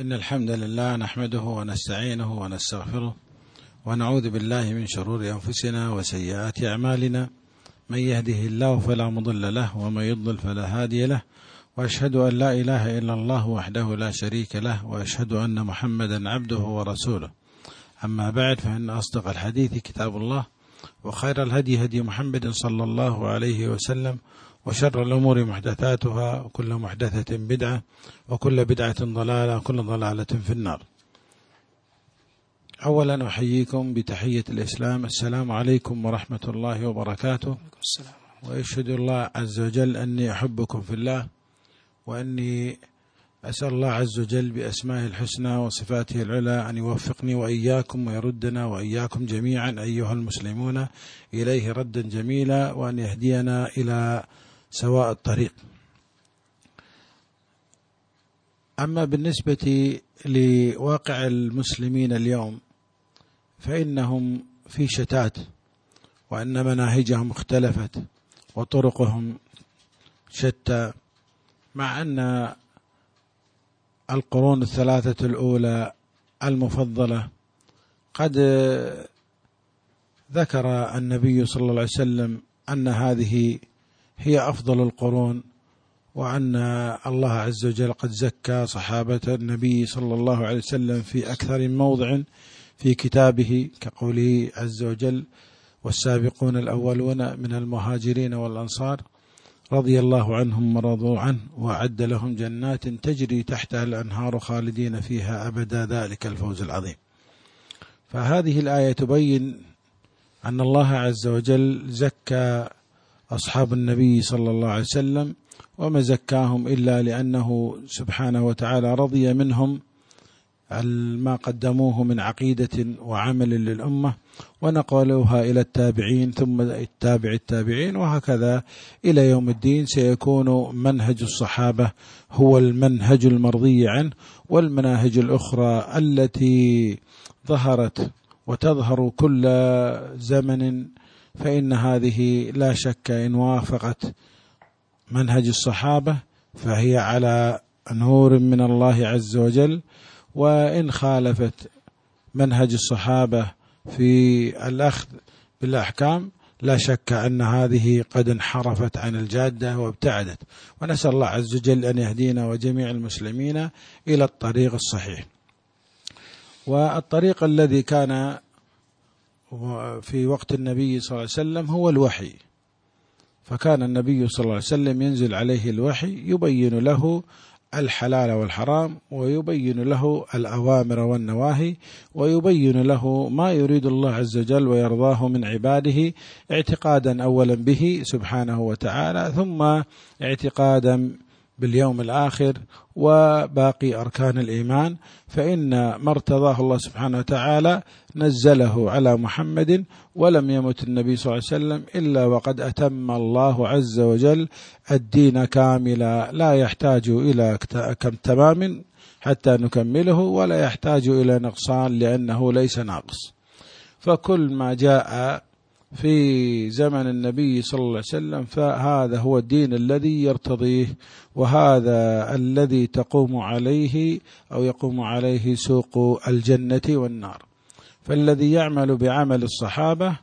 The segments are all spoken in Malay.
إن الحمد لله نحمده ونستعينه ونستغفره ونعوذ بالله من شرور أنفسنا وسيئات أعمالنا، من يهده الله فلا مضل له ومن يضلل فلا هادي له، وأشهد أن لا إله إلا الله وحده لا شريك له، وأشهد أن محمدا عبده ورسوله. أما بعد، فإن أصدق الحديث كتاب الله، وخير الهدي هدي محمد صلى الله عليه وسلم، وشر الأمور محدثاتها، وكل محدثة بدعة، وكل بدعة ضلالة، وكل ضلالة في النار. أولا أحييكم بتحية الإسلام: السلام عليكم ورحمة الله وبركاته. وأشهد الله عز وجل أني أحبكم في الله، وأني أسأل الله عز وجل بأسمائه الحسنى وصفاته العلى أن يوفقني وإياكم ويردنا وإياكم جميعا أيها المسلمون إليه ردا جميلا، وأن يهدينا إلى سواء الطريق. أما بالنسبة لواقع المسلمين اليوم، فإنهم في شتات، وأن مناهجهم اختلفت وطرقهم شتى، مع أن القرون الثلاثة الأولى المفضلة قد ذكر النبي صلى الله عليه وسلم أن هذه هي أفضل القرون، وأن الله عز وجل قد زكى صحابة النبي صلى الله عليه وسلم في أكثر من موضع في كتابه، كقوله عز وجل: والسابقون الأولون من المهاجرين والأنصار رضي الله عنهم ورضوا عنه وأعد لهم جنات تجري تحتها الأنهار خالدين فيها أبدا، ذلك الفوز العظيم. فهذه الآية تبين أن الله عز وجل زكى أصحاب النبي صلى الله عليه وسلم، وما زكاهم إلا لأنه سبحانه وتعالى رضي منهم ما قدموه من عقيدة وعمل للأمة، ونقلوها إلى التابعين ثم التابع التابعين، وهكذا إلى يوم الدين. سيكون منهج الصحابة هو المنهج المرضي عنه، والمناهج الأخرى التي ظهرت وتظهر كل زمن فإن هذه لا شك إن وافقت منهج الصحابة فهي على نور من الله عز وجل، وإن خالفت منهج الصحابة في الأخذ بالأحكام لا شك أن هذه قد انحرفت عن الجادة وابتعدت. ونسأل الله عز وجل أن يهدينا وجميع المسلمين إلى الطريق الصحيح، والطريق الذي كان في وقت النبي صلى الله عليه وسلم هو الوحي. فكان النبي صلى الله عليه وسلم ينزل عليه الوحي يبين له الحلال والحرام، ويبين له الأوامر والنواهي، ويبين له ما يريد الله عز وجل ويرضاه من عباده، اعتقادا أولا به سبحانه وتعالى، ثم اعتقادا باليوم الآخر وباقي أركان الإيمان. فإن ما ارتضاه الله سبحانه وتعالى نزله على محمد، ولم يمت النبي صلى الله عليه وسلم إلا وقد أتم الله عز وجل الدين كاملا، لا يحتاج إلى تمام حتى نكمله، ولا يحتاج إلى نقصان لأنه ليس ناقص. فكل ما جاء في زمن النبي صلى الله عليه وسلم فهذا هو الدين الذي يرتضيه، وهذا الذي يقوم عليه سوق الجنة والنار. فالذي يعمل بعمل الصحابة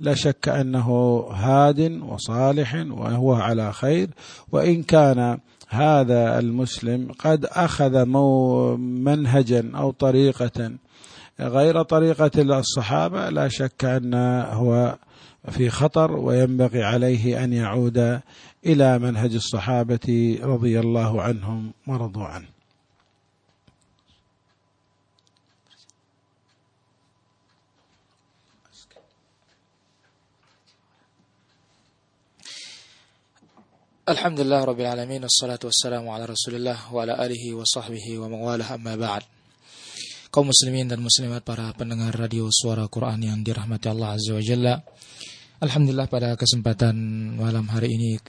لا شك أنه هاد وصالح وهو على خير، وإن كان هذا المسلم قد أخذ منهجا أو طريقة غير طريقة الصحابة لا شك أنه هو في خطر، وينبغي عليه أن يعود إلى منهج الصحابة رضي الله عنهم ورضوا عنه. الحمد لله رب العالمين، والصلاة والسلام على رسول الله وعلى آله وصحبه ومن والاه، أما بعد. Kaum muslimin dan muslimat, para pendengar radio Suara Quran yang dirahmati Allah Azza wa Jalla, alhamdulillah pada kesempatan malam hari ini,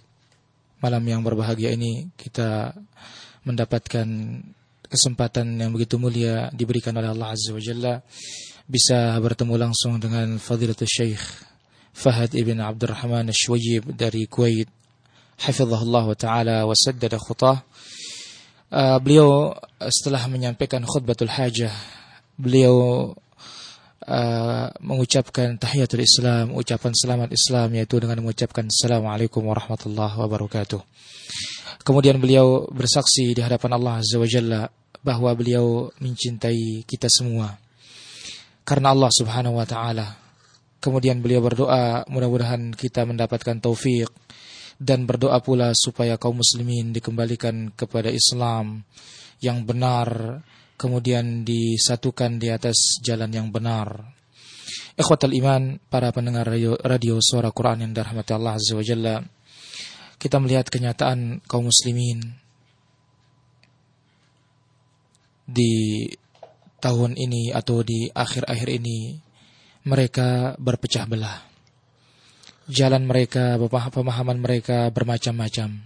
malam yang berbahagia ini, kita mendapatkan kesempatan yang begitu mulia diberikan oleh Allah Azza wa Jalla, bisa bertemu langsung dengan Fadilatul Syekh Fahad Ibn Abdurrahman Al-Shwayib dari Kuwait, hafizahullah wa ta'ala wa saddada khutah. Beliau setelah menyampaikan khutbatul hajah, beliau mengucapkan tahiyatul Islam, ucapan selamat Islam, yaitu dengan mengucapkan Assalamualaikum warahmatullahi wabarakatuh. Kemudian beliau bersaksi di hadapan Allah Azza wa Jalla bahwa beliau mencintai kita semua karena Allah Subhanahu wa taala. Kemudian beliau berdoa mudah-mudahan kita mendapatkan taufik, dan berdoa pula supaya kaum muslimin dikembalikan kepada Islam yang benar, kemudian disatukan di atas jalan yang benar. Ikhwatal iman, para pendengar radio Suara Quran yang dirahmati Allah Azza wa Jalla, kita melihat kenyataan kaum muslimin di tahun ini atau di akhir-akhir ini, mereka berpecah belah. Jalan mereka, pemahaman mereka bermacam-macam.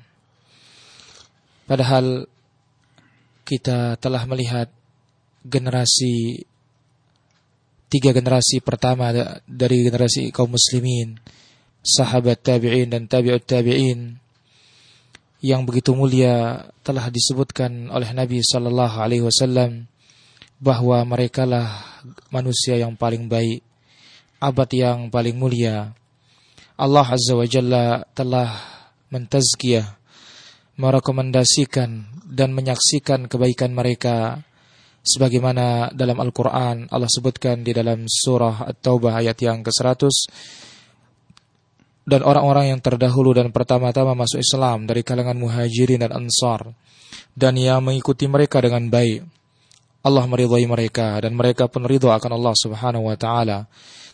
Padahal kita telah melihat tiga generasi pertama dari generasi kaum muslimin, sahabat tabi'in dan tabi'ut tabi'in, yang begitu mulia telah disebutkan oleh Nabi SAW bahwa merekalah manusia yang paling baik, abad yang paling mulia. Allah Azza wa Jalla telah mentazkiyah, merekomendasikan dan menyaksikan kebaikan mereka, sebagaimana dalam Al-Quran Allah sebutkan di dalam surah At-Taubah ayat yang ke-100, dan orang-orang yang terdahulu dan pertama-tama masuk Islam dari kalangan muhajirin dan ansar, dan yang mengikuti mereka dengan baik, Allah meridhai mereka dan mereka pun ridha akan Allah Subhanahu wa taala,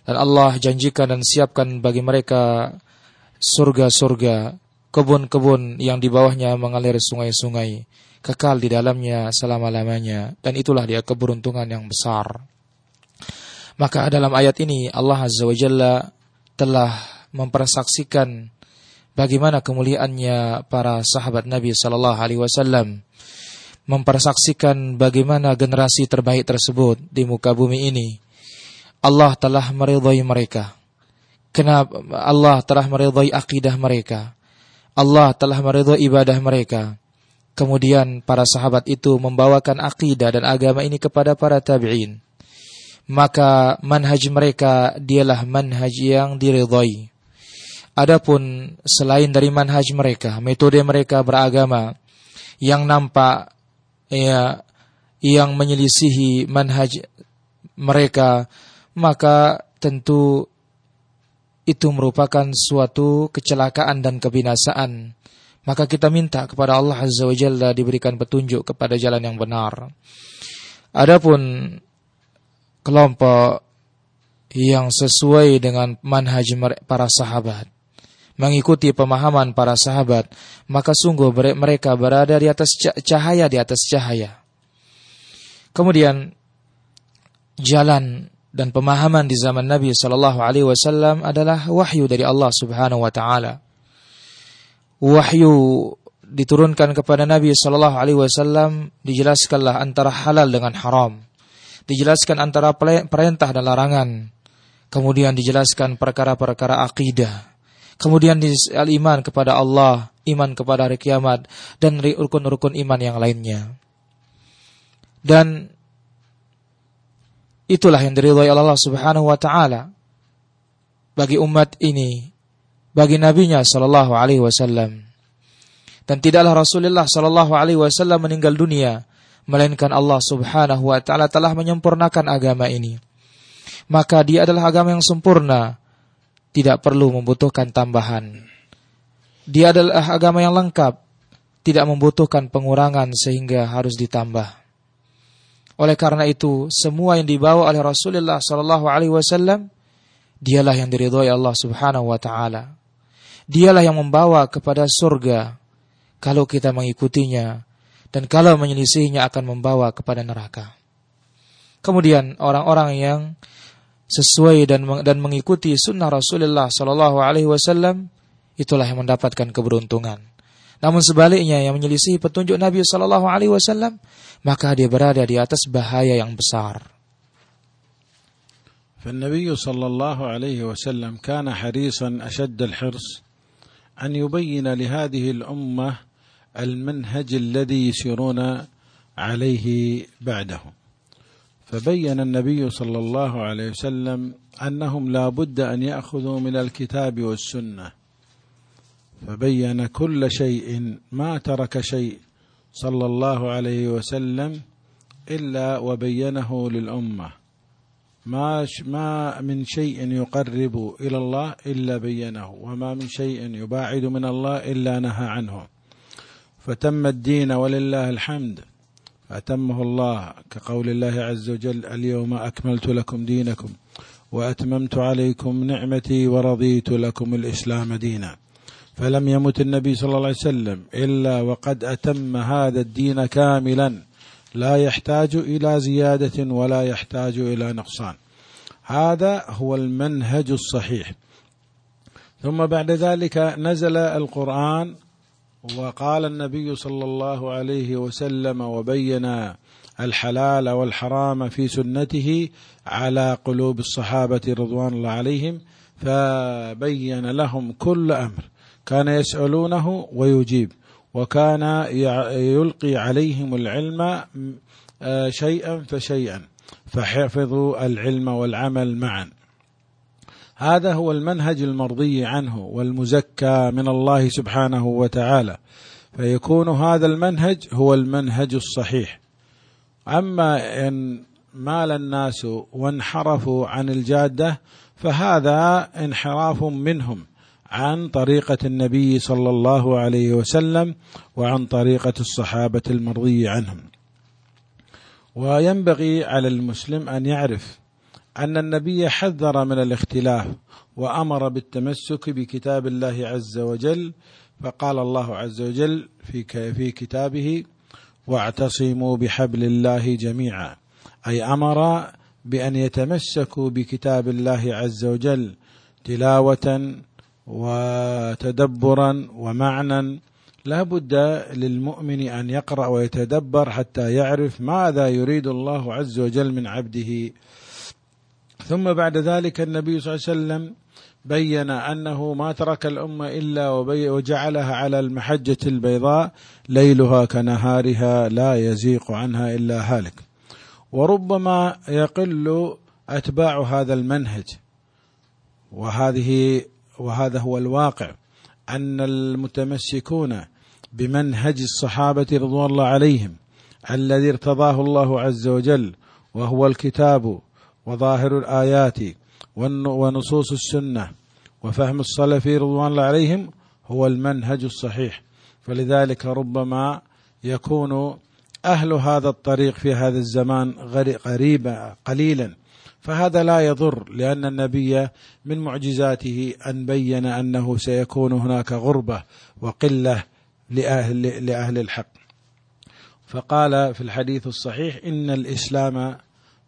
dan Allah janjikan dan siapkan bagi mereka surga-surga, kebun-kebun yang di bawahnya mengalir sungai-sungai, kekal di dalamnya selama-lamanya, dan itulah dia keberuntungan yang besar. Maka dalam ayat ini Allah Azza wa Jalla telah mempersaksikan bagaimana kemuliaannya para sahabat Nabi sallallahu alaihi wasallam, mempersaksikan bagaimana generasi terbaik tersebut di muka bumi ini Allah telah meridhai mereka. Kenapa Allah telah meridhai akidah mereka? Allah telah meridhai ibadah mereka. Kemudian para sahabat itu membawakan akidah dan agama ini kepada para tabi'in. Maka manhaj mereka dialah manhaj yang diridhai. Adapun selain dari manhaj mereka, metode mereka beragama yang nampak ya, yang menyelisihi manhaj mereka, maka tentu itu merupakan suatu kecelakaan dan kebinasaan. Maka kita minta kepada Allah Azza wa Jalla diberikan petunjuk kepada jalan yang benar. Adapun kelompok yang sesuai dengan manhaj para sahabat, mengikuti pemahaman para sahabat, maka sungguh mereka berada di atas cahaya, di atas cahaya. Kemudian jalan dan pemahaman di zaman Nabi sallallahu alaihi wasallam adalah wahyu dari Allah Subhanahu wa taala. Wahyu diturunkan kepada Nabi sallallahu alaihi wasallam, dijelaskanlah antara halal dengan haram, dijelaskan antara perintah dan larangan, kemudian dijelaskan perkara-perkara akidah, kemudian iman kepada Allah, iman kepada hari kiamat, dan rukun-rukun iman yang lainnya. Dan itulah yang diridhai Allah Subhanahu wa taala bagi umat ini, bagi nabinya sallallahu alaihi wasallam. Dan tidaklah Rasulullah sallallahu alaihi wasallam meninggal dunia melainkan Allah Subhanahu wa taala telah menyempurnakan agama ini. Maka dia adalah agama yang sempurna, tidak perlu membutuhkan tambahan. Dia adalah agama yang lengkap, tidak membutuhkan pengurangan sehingga harus ditambah. Oleh karena itu, semua yang dibawa oleh Rasulullah sallallahu alaihi wasallam dialah yang diridhai Allah Subhanahu wa taala. Dialah yang membawa kepada surga kalau kita mengikutinya, dan kalau menyelisihinya akan membawa kepada neraka. Kemudian orang-orang yang sesuai dan mengikuti sunnah Rasulullah sallallahu alaihi wasallam itulah yang mendapatkan keberuntungan. Namun sebaliknya, yang menyelisih petunjuk Nabi sallallahu alaihi wasallam, maka dia berada di atas bahaya yang besar. فالنبي صلى الله عليه وسلم كان حريصا أشد الحرص أن يبين لهذه الأمة المنهج الذي يسيرون عليه بعده. فبين النبي صلى الله عليه وسلم أنهم لا بد أن يأخذوا من الكتاب والسنة، فبين كل شيء، ما ترك شيء صلى الله عليه وسلم إلا وبينه للأمة، ما من شيء يقرب إلى الله إلا بينه، وما من شيء يباعد من الله إلا نهى عنه. فتم الدين ولله الحمد، أتمه الله كقول الله عز وجل: اليوم أكملت لكم دينكم وأتممت عليكم نعمتي ورضيت لكم الإسلام دينا. فلم يمت النبي صلى الله عليه وسلم إلا وقد أتم هذا الدين كاملا، لا يحتاج إلى زيادة ولا يحتاج إلى نقصان. هذا هو المنهج الصحيح. ثم بعد ذلك نزل القرآن، وقال النبي صلى الله عليه وسلم وبين الحلال والحرام في سنته على قلوب الصحابة رضوان الله عليهم، فبين لهم كل أمر كان يسألونه ويجيب، وكان يلقي عليهم العلم شيئا فشيئا، فحفظوا العلم والعمل معا. هذا هو المنهج المرضي عنه والمزكى من الله سبحانه وتعالى، فيكون هذا المنهج هو المنهج الصحيح. أما إن مال الناس وانحرفوا عن الجادة فهذا انحراف منهم عن طريقة النبي صلى الله عليه وسلم وعن طريقة الصحابة المرضي عنهم. وينبغي على المسلم أن يعرف أن النبي حذر من الاختلاف وأمر بالتمسك بكتاب الله عز وجل، فقال الله عز وجل في كتابه: واعتصموا بحبل الله جميعا، أي أمر بأن يتمسكوا بكتاب الله عز وجل تلاوة وتدبرا ومعنى. لا بد للمؤمن أن يقرأ ويتدبر حتى يعرف ماذا يريد الله عز وجل من عبده. ثم بعد ذلك النبي صلى الله عليه وسلم بين أنه ما ترك الأمة إلا وجعلها على المحجة البيضاء ليلها كنهارها لا يزيغ عنها إلا هالك. وربما يقل أتباع هذا المنهج، وهذا هو الواقع، أن المتمسكون بمنهج الصحابة رضوان الله عليهم الذي ارتضاه الله عز وجل، وهو الكتاب وظاهر الآيات ونصوص السنة وفهم السلف رضوان الله عليهم، هو المنهج الصحيح. فلذلك ربما يكون أهل هذا الطريق في هذا الزمان قريبا قليلا، فهذا لا يضر، لأن النبي من معجزاته أن بين أنه سيكون هناك غربة وقلة لأهل الحق، فقال في الحديث الصحيح: إن الإسلام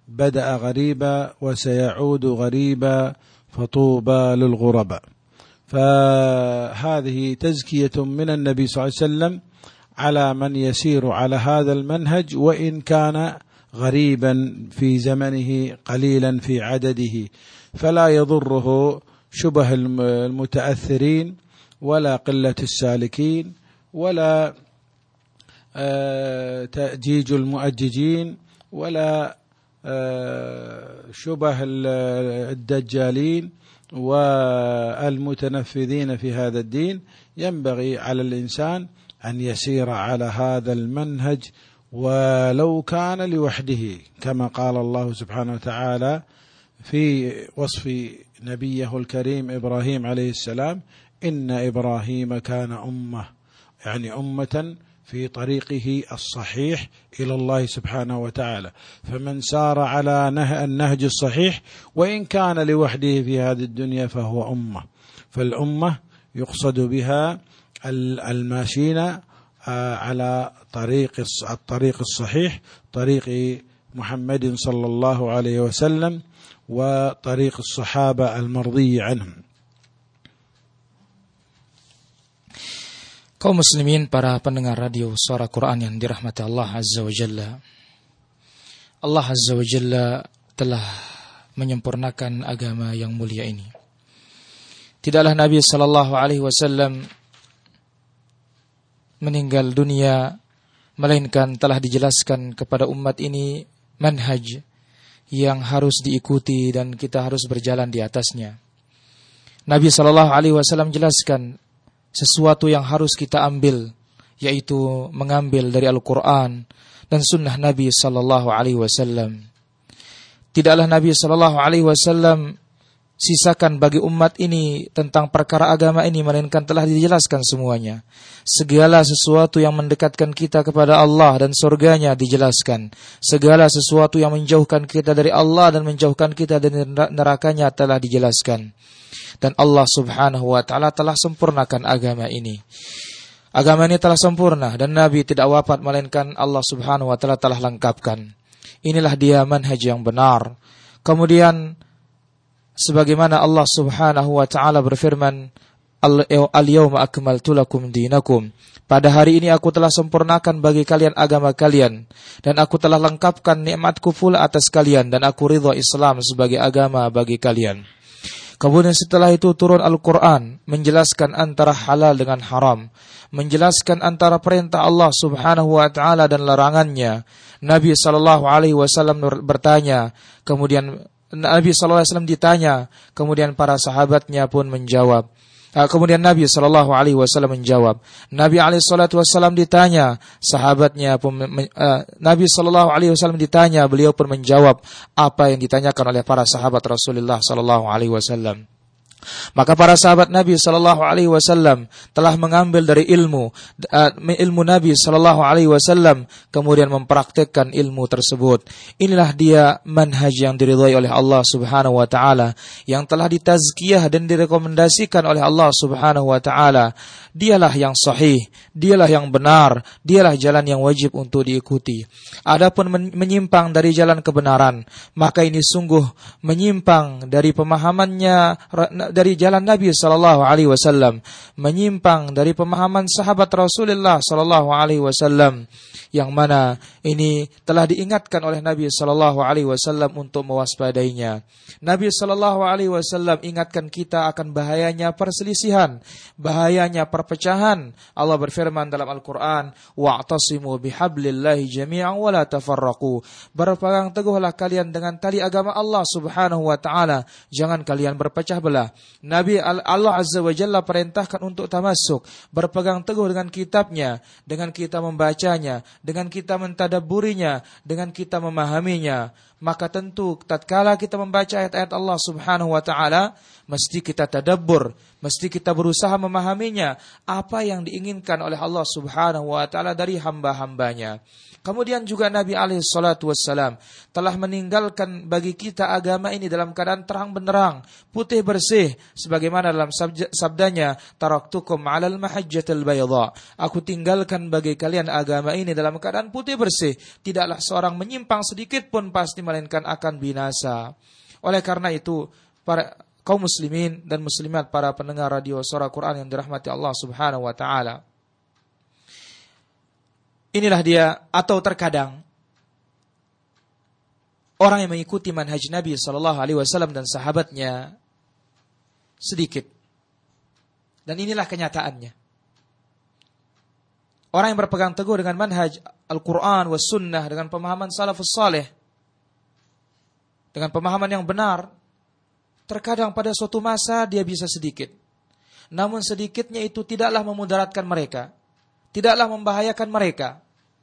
بدأ غريبا وسيعود غريبا فطوبى للغرباء. فهذه تزكية من النبي صلى الله عليه وسلم على من يسير على هذا المنهج، وإن كان غريبا في زمنه قليلا في عدده، فلا يضره شبه المتأثرين ولا قلة السالكين ولا تأجيج المؤججين ولا شبه الدجالين والمتنفذين في هذا الدين. ينبغي على الإنسان أن يسير على هذا المنهج ولو كان لوحده، كما قال الله سبحانه وتعالى في وصف نبيه الكريم إبراهيم عليه السلام: إن إبراهيم كان أمة، يعني أمة في طريقه الصحيح إلى الله سبحانه وتعالى. فمن سار على النهج الصحيح وإن كان لوحده في هذه الدنيا فهو أمة. فالأمة يقصد بها الماشين على الطريق الصحيح، طريق محمد صلى الله عليه وسلم وطريق الصحابة المرضي عنهم. Kaum muslimin, para pendengar radio Suara Quran yang dirahmati Allah Azza wa Jalla. Allah Azza wa Jalla telah menyempurnakan agama yang mulia ini. Tidaklah Nabi sallallahu alaihi wasallam meninggal dunia, melainkan telah dijelaskan kepada umat ini manhaj yang harus diikuti dan kita harus berjalan di atasnya. Nabi SAW jelaskan sesuatu yang harus kita ambil, yaitu mengambil dari Al-Quran dan sunnah Nabi SAW. Tidaklah Nabi SAW sisakan bagi umat ini tentang perkara agama ini, melainkan telah dijelaskan semuanya. Segala sesuatu yang mendekatkan kita kepada Allah dan surganya dijelaskan. Segala sesuatu yang menjauhkan kita dari Allah dan menjauhkan kita dari nerakanya telah dijelaskan. Dan Allah Subhanahu wa ta'ala telah sempurnakan agama ini. Agama ini telah sempurna dan Nabi tidak wafat melainkan Allah Subhanahu wa ta'ala telah lengkapkan. Inilah dia manhaj yang benar. Kemudian sebagaimana Allah Subhanahu wa ta'ala berfirman, Al-yawma akmaltu lakum dinakum. Pada hari ini aku telah sempurnakan bagi kalian agama kalian, dan aku telah lengkapkan nikmatku pula atas kalian, dan aku ridha Islam sebagai agama bagi kalian. Kemudian setelah itu turun Al-Quran, menjelaskan antara halal dengan haram, menjelaskan antara perintah Allah Subhanahu wa ta'ala dan larangannya. Nabi SAW bertanya, kemudian Nabi SAW ditanya, kemudian para sahabatnya pun menjawab. Kemudian Nabi SAW menjawab. Nabi SAW ditanya, sahabatnya pun Nabi SAW ditanya, beliau pun menjawab apa yang ditanyakan oleh para sahabat Rasulullah SAW. Maka para sahabat Nabi sallallahu alaihi wasallam telah mengambil dari ilmu Nabi sallallahu alaihi wasallam, kemudian mempraktikkan ilmu tersebut. Inilah dia manhaj yang diridhai oleh Allah Subhanahu wa taala, yang telah ditazkiyah dan direkomendasikan oleh Allah Subhanahu wa taala. Dialah yang sahih, dialah yang benar, dialah jalan yang wajib untuk diikuti. Adapun menyimpang dari jalan kebenaran, maka ini sungguh menyimpang dari pemahamannya, dari jalan Nabi sallallahu alaihi wasallam, menyimpang dari pemahaman sahabat Rasulullah sallallahu alaihi wasallam, yang mana ini telah diingatkan oleh Nabi sallallahu alaihi wasallam untuk mewaspadainya. Nabi sallallahu alaihi wasallam ingatkan kita akan bahayanya perselisihan, bahayanya perpecahan. Allah berfirman dalam Al-Qur'an, "Wa'tasimu bihablillahi jami'an wa la tafarraqu." Berpegang teguhlah kalian dengan tali agama Allah Subhanahu wa taala, jangan kalian berpecah belah. Nabi Allah Azza wa Jalla perintahkan untuk tamassuk, berpegang teguh dengan kitabnya, dengan kita membacanya, dengan kita mentadabburinya, dengan kita memahaminya. Maka tentu tatkala kita membaca ayat-ayat Allah Subhanahu wa taala, mesti kita tadabbur, mesti kita berusaha memahaminya, apa yang diinginkan oleh Allah Subhanahu wa taala dari hamba-hambanya. Kemudian juga Nabi alaihi salatu wassalam telah meninggalkan bagi kita agama ini dalam keadaan terang benderang, putih bersih, sebagaimana dalam sabdanya, taraktukum 'alal mahajjatil bayda. Aku tinggalkan bagi kalian agama ini dalam keadaan putih bersih, tidaklah seorang menyimpang sedikit pun pasti melainkan akan binasa. Oleh karena itu, para kaum muslimin dan muslimat, para pendengar radio Suara Quran yang dirahmati Allah Subhanahu wa taala, inilah dia, atau terkadang orang yang mengikuti manhaj Nabi sallallahu alaihi wasallam dan sahabatnya sedikit. Dan inilah kenyataannya. Orang yang berpegang teguh dengan manhaj Al-Quran was sunnah, dengan pemahaman salafus saleh, dengan pemahaman yang benar, terkadang pada suatu masa dia bisa sedikit. Namun sedikitnya itu tidaklah memudaratkan mereka, tidaklah membahayakan mereka.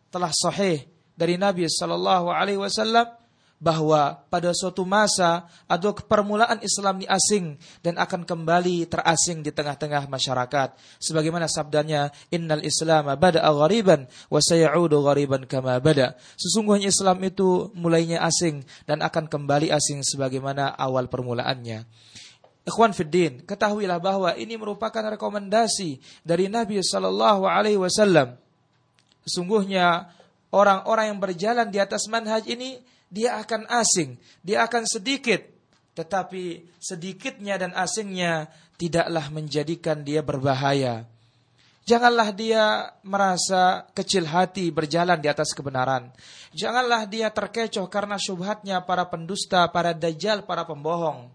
Telah sahih dari Nabi sallallahu alaihi wasallam bahwa pada suatu masa atau permulaan Islam ini asing dan akan kembali terasing di tengah-tengah masyarakat. Sebagaimana sabdanya, "Innal Islama bada'a ghariban wa sayaudu ghariban kama bada." Sesungguhnya Islam itu mulainya asing dan akan kembali asing sebagaimana awal permulaannya. Ikhwan fiddin, ketahuilah bahwa ini merupakan rekomendasi dari Nabi sallallahu alaihi wasallam. Sesungguhnya orang-orang yang berjalan di atas manhaj ini, dia akan asing, dia akan sedikit, tetapi sedikitnya dan asingnya tidaklah menjadikan dia berbahaya. Janganlah dia merasa kecil hati berjalan di atas kebenaran. Janganlah dia terkecoh karena syubhatnya para pendusta, para dajjal, para pembohong.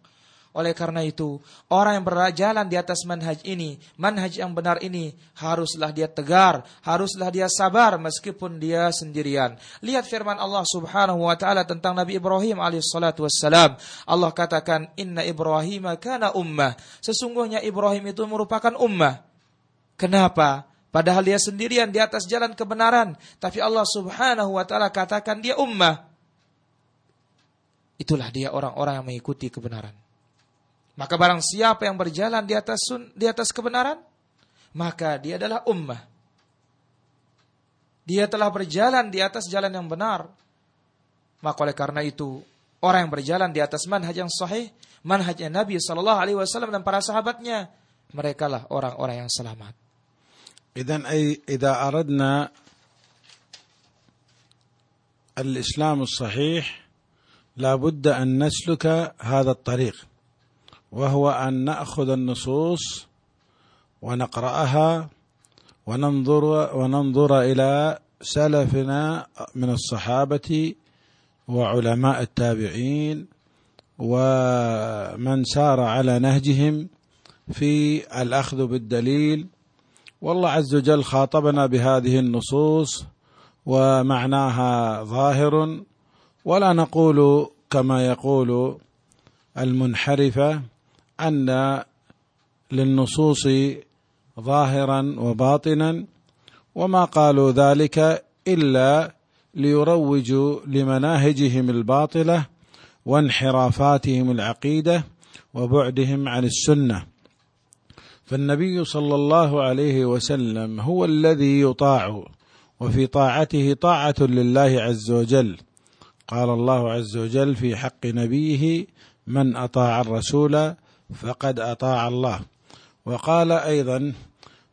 Oleh karena itu, orang yang berjalan di atas manhaj ini, manhaj yang benar ini, haruslah dia tegar, haruslah dia sabar meskipun dia sendirian. Lihat firman Allah Subhanahu wa taala tentang Nabi Ibrahim alaihi salatu wassalam. Allah katakan, "Inna Ibrahima kana ummah." Sesungguhnya Ibrahim itu merupakan ummah. Kenapa? Padahal dia sendirian di atas jalan kebenaran, tapi Allah Subhanahu wa taala katakan dia ummah. Itulah dia orang-orang yang mengikuti kebenaran. Maka barang siapa yang berjalan di atas kebenaran, maka dia adalah ummah. Dia telah berjalan di atas jalan yang benar. Maka oleh karena itu, orang yang berjalan di atas manhaj yang sahih, manhajnya Nabi SAW dan para sahabatnya, merekalah orang-orang yang selamat. Idzan idza aradna al-Islam as-sahih, la budda an nasluka hadha at-tariq. وهو أن نأخذ النصوص ونقرأها وننظر إلى سلفنا من الصحابة وعلماء التابعين ومن سار على نهجهم في الأخذ بالدليل. والله عز وجل خاطبنا بهذه النصوص ومعناها ظاهر، ولا نقول كما يقول المنحرفة أن للنصوص ظاهرا وباطنا، وما قالوا ذلك إلا ليروجوا لمناهجهم الباطلة وانحرافاتهم العقيدة وبعدهم عن السنة. فالنبي صلى الله عليه وسلم هو الذي يطاع، وفي طاعته طاعة لله عز وجل. قال الله عز وجل في حق نبيه: من أطاع الرسول فقد أطاع الله. وقال أيضا: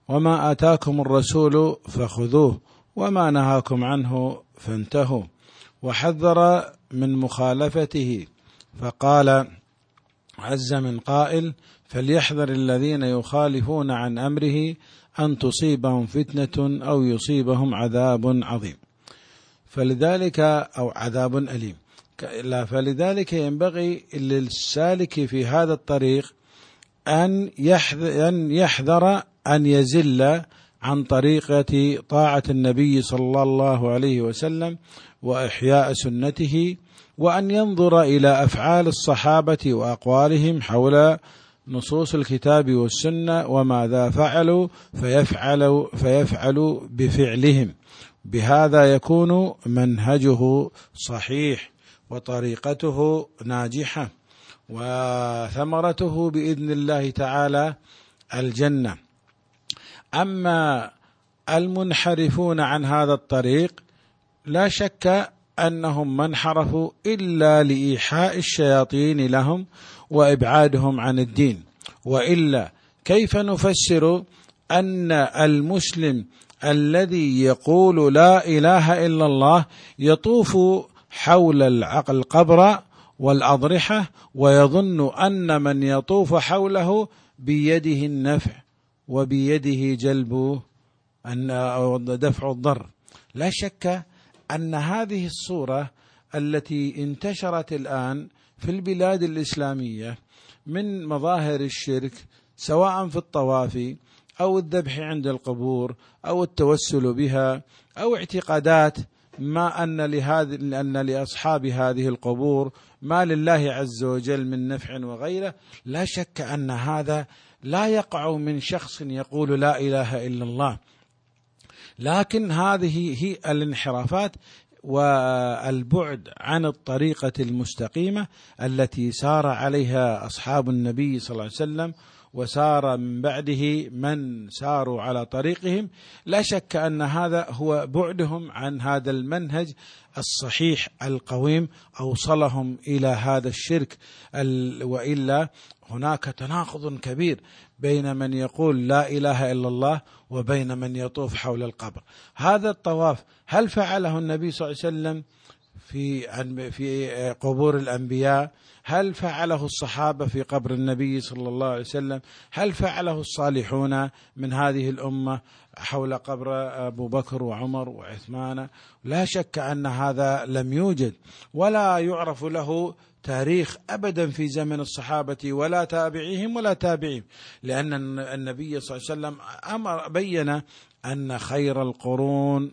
وما آتاكم الرسول فخذوه وما نهاكم عنه فانتهوا. وحذر من مخالفته فقال عز من قائل: فليحذر الذين يخالفون عن أمره أن تصيبهم فتنة أو يصيبهم عذاب عظيم فلذلك أو عذاب أليم. فلذلك ينبغي للسالك في هذا الطريق أن يحذر أن يزل عن طريقة طاعة النبي صلى الله عليه وسلم وإحياء سنته، وأن ينظر إلى أفعال الصحابة وأقوالهم حول نصوص الكتاب والسنة وماذا فعلوا فيفعل بفعلهم. بهذا يكون منهجه صحيح وطريقته ناجحة، وثمرته بإذن الله تعالى الجنة. أما المنحرفون عن هذا الطريق لا شك أنهم من انحرفوا إلا لإيحاء الشياطين لهم وإبعادهم عن الدين، وإلا كيف نفسر أن المسلم الذي يقول لا إله إلا الله يطوف حول القبر والأضرحة ويظن أن من يطوف حوله بيده النفع وبيده جلب دفع الضر؟ لا شك أن هذه الصورة التي انتشرت الآن في البلاد الإسلامية من مظاهر الشرك، سواء في الطواف أو الذبح عند القبور أو التوسل بها، أو اعتقادات ما أن لأصحاب هذه القبور ما لله عز وجل من نفع وغيره، لا شك أن هذا لا يقع من شخص يقول لا إله إلا الله. لكن هذه هي الانحرافات والبعد عن الطريقة المستقيمة التي سار عليها أصحاب النبي صلى الله عليه وسلم وسار من بعده من ساروا على طريقهم. لا شك أن هذا هو بعدهم عن هذا المنهج الصحيح القويم أوصلهم إلى هذا الشرك، وإلا هناك تناقض كبير بين من يقول لا إله إلا الله وبين من يطوف حول القبر. هذا الطواف هل فعله النبي صلى الله عليه وسلم في قبور الأنبياء؟ هل فعله الصحابة في قبر النبي صلى الله عليه وسلم؟ هل فعله الصالحون من هذه الأمة حول قبر أبو بكر وعمر وعثمان؟ لا شك أن هذا لم يوجد ولا يعرف له تاريخ أبدا في زمن الصحابة ولا تابعيهم ولا تابعين، لأن النبي صلى الله عليه وسلم بين أن خير القرون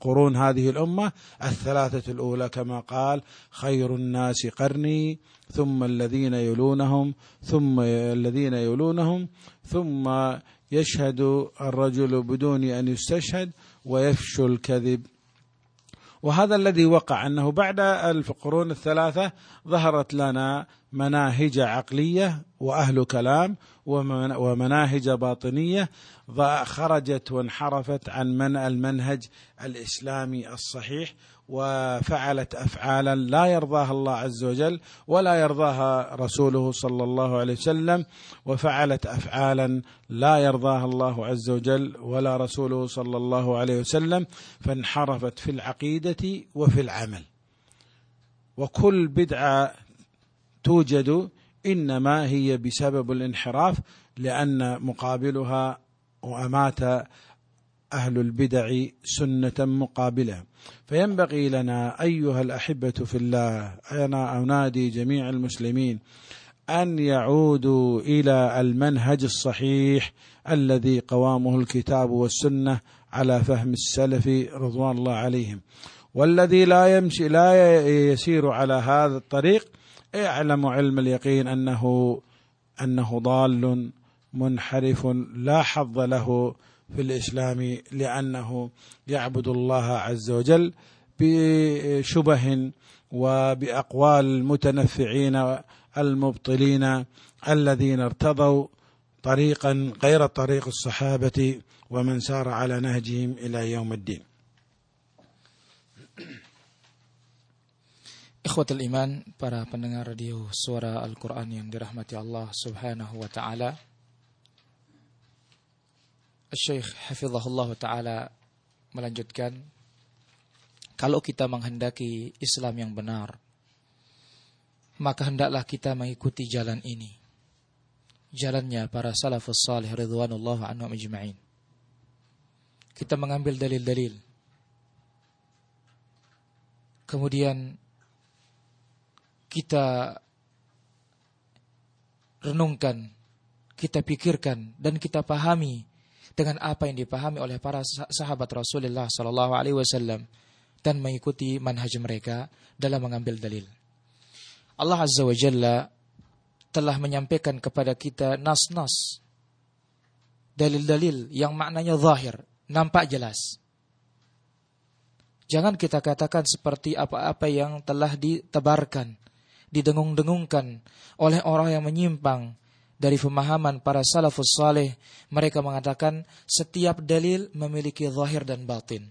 قرون هذه الأمة الثلاثة الأولى، كما قال: خير الناس قرني ثم الذين يلونهم ثم الذين يلونهم، ثم يشهد الرجل بدون أن يستشهد ويفشو الكذب. وهذا الذي وقع، أنه بعد القرون الثلاثة ظهرت لنا مناهج عقلية وأهل كلام ومناهج باطنية خرجت وانحرفت عن المنهج الإسلامي الصحيح، وفعلت أفعالا لا يرضاها الله عز وجل ولا يرضاها رسوله صلى الله عليه وسلم، وفعلت أفعالا لا يرضاها الله عز وجل ولا رسوله صلى الله عليه وسلم، فانحرفت في العقيدة وفي العمل. وكل بدعة توجد إنما هي بسبب الانحراف، لأن مقابلها وأمات أهل البدع سنة مقابلة. فينبغي لنا أيها الأحبة في الله، أنا أنادي جميع المسلمين أن يعودوا إلى المنهج الصحيح الذي قوامه الكتاب والسنة على فهم السلف رضوان الله عليهم، والذي لا يسير على هذا الطريق اعلم علم اليقين أنه ضال منحرف لا حظ له في الإسلام، لأنه يعبد الله عز وجل بشبه وبأقوال المتنفعين المبطلين الذين ارتضوا طريقا غير طريق الصحابة ومن سار على نهجهم إلى يوم الدين. Ikhwatul Iman, para pendengar radio Suara Al-Quran yang dirahmati Allah subhanahu wa ta'ala, Syekh Hafizahullah ta'ala melanjutkan, kalau kita menghendaki Islam yang benar, maka hendaklah kita mengikuti jalan ini, jalannya para salafus salih ridwanullah anhum ajma'in. Kita mengambil dalil-dalil, kemudian kita renungkan, kita pikirkan, dan kita pahami dengan apa yang dipahami oleh para sahabat Rasulullah sallallahu alaihi wasallam, dan mengikuti manhaj mereka dalam mengambil dalil. Allah Azza wa Jalla telah menyampaikan kepada kita nas-nas, dalil-dalil yang maknanya zahir, nampak jelas. Jangan kita katakan seperti apa-apa yang telah ditebarkan, didengung-dengungkan oleh orang yang menyimpang dari pemahaman para salafus saleh. Mereka mengatakan setiap dalil memiliki zahir dan batin.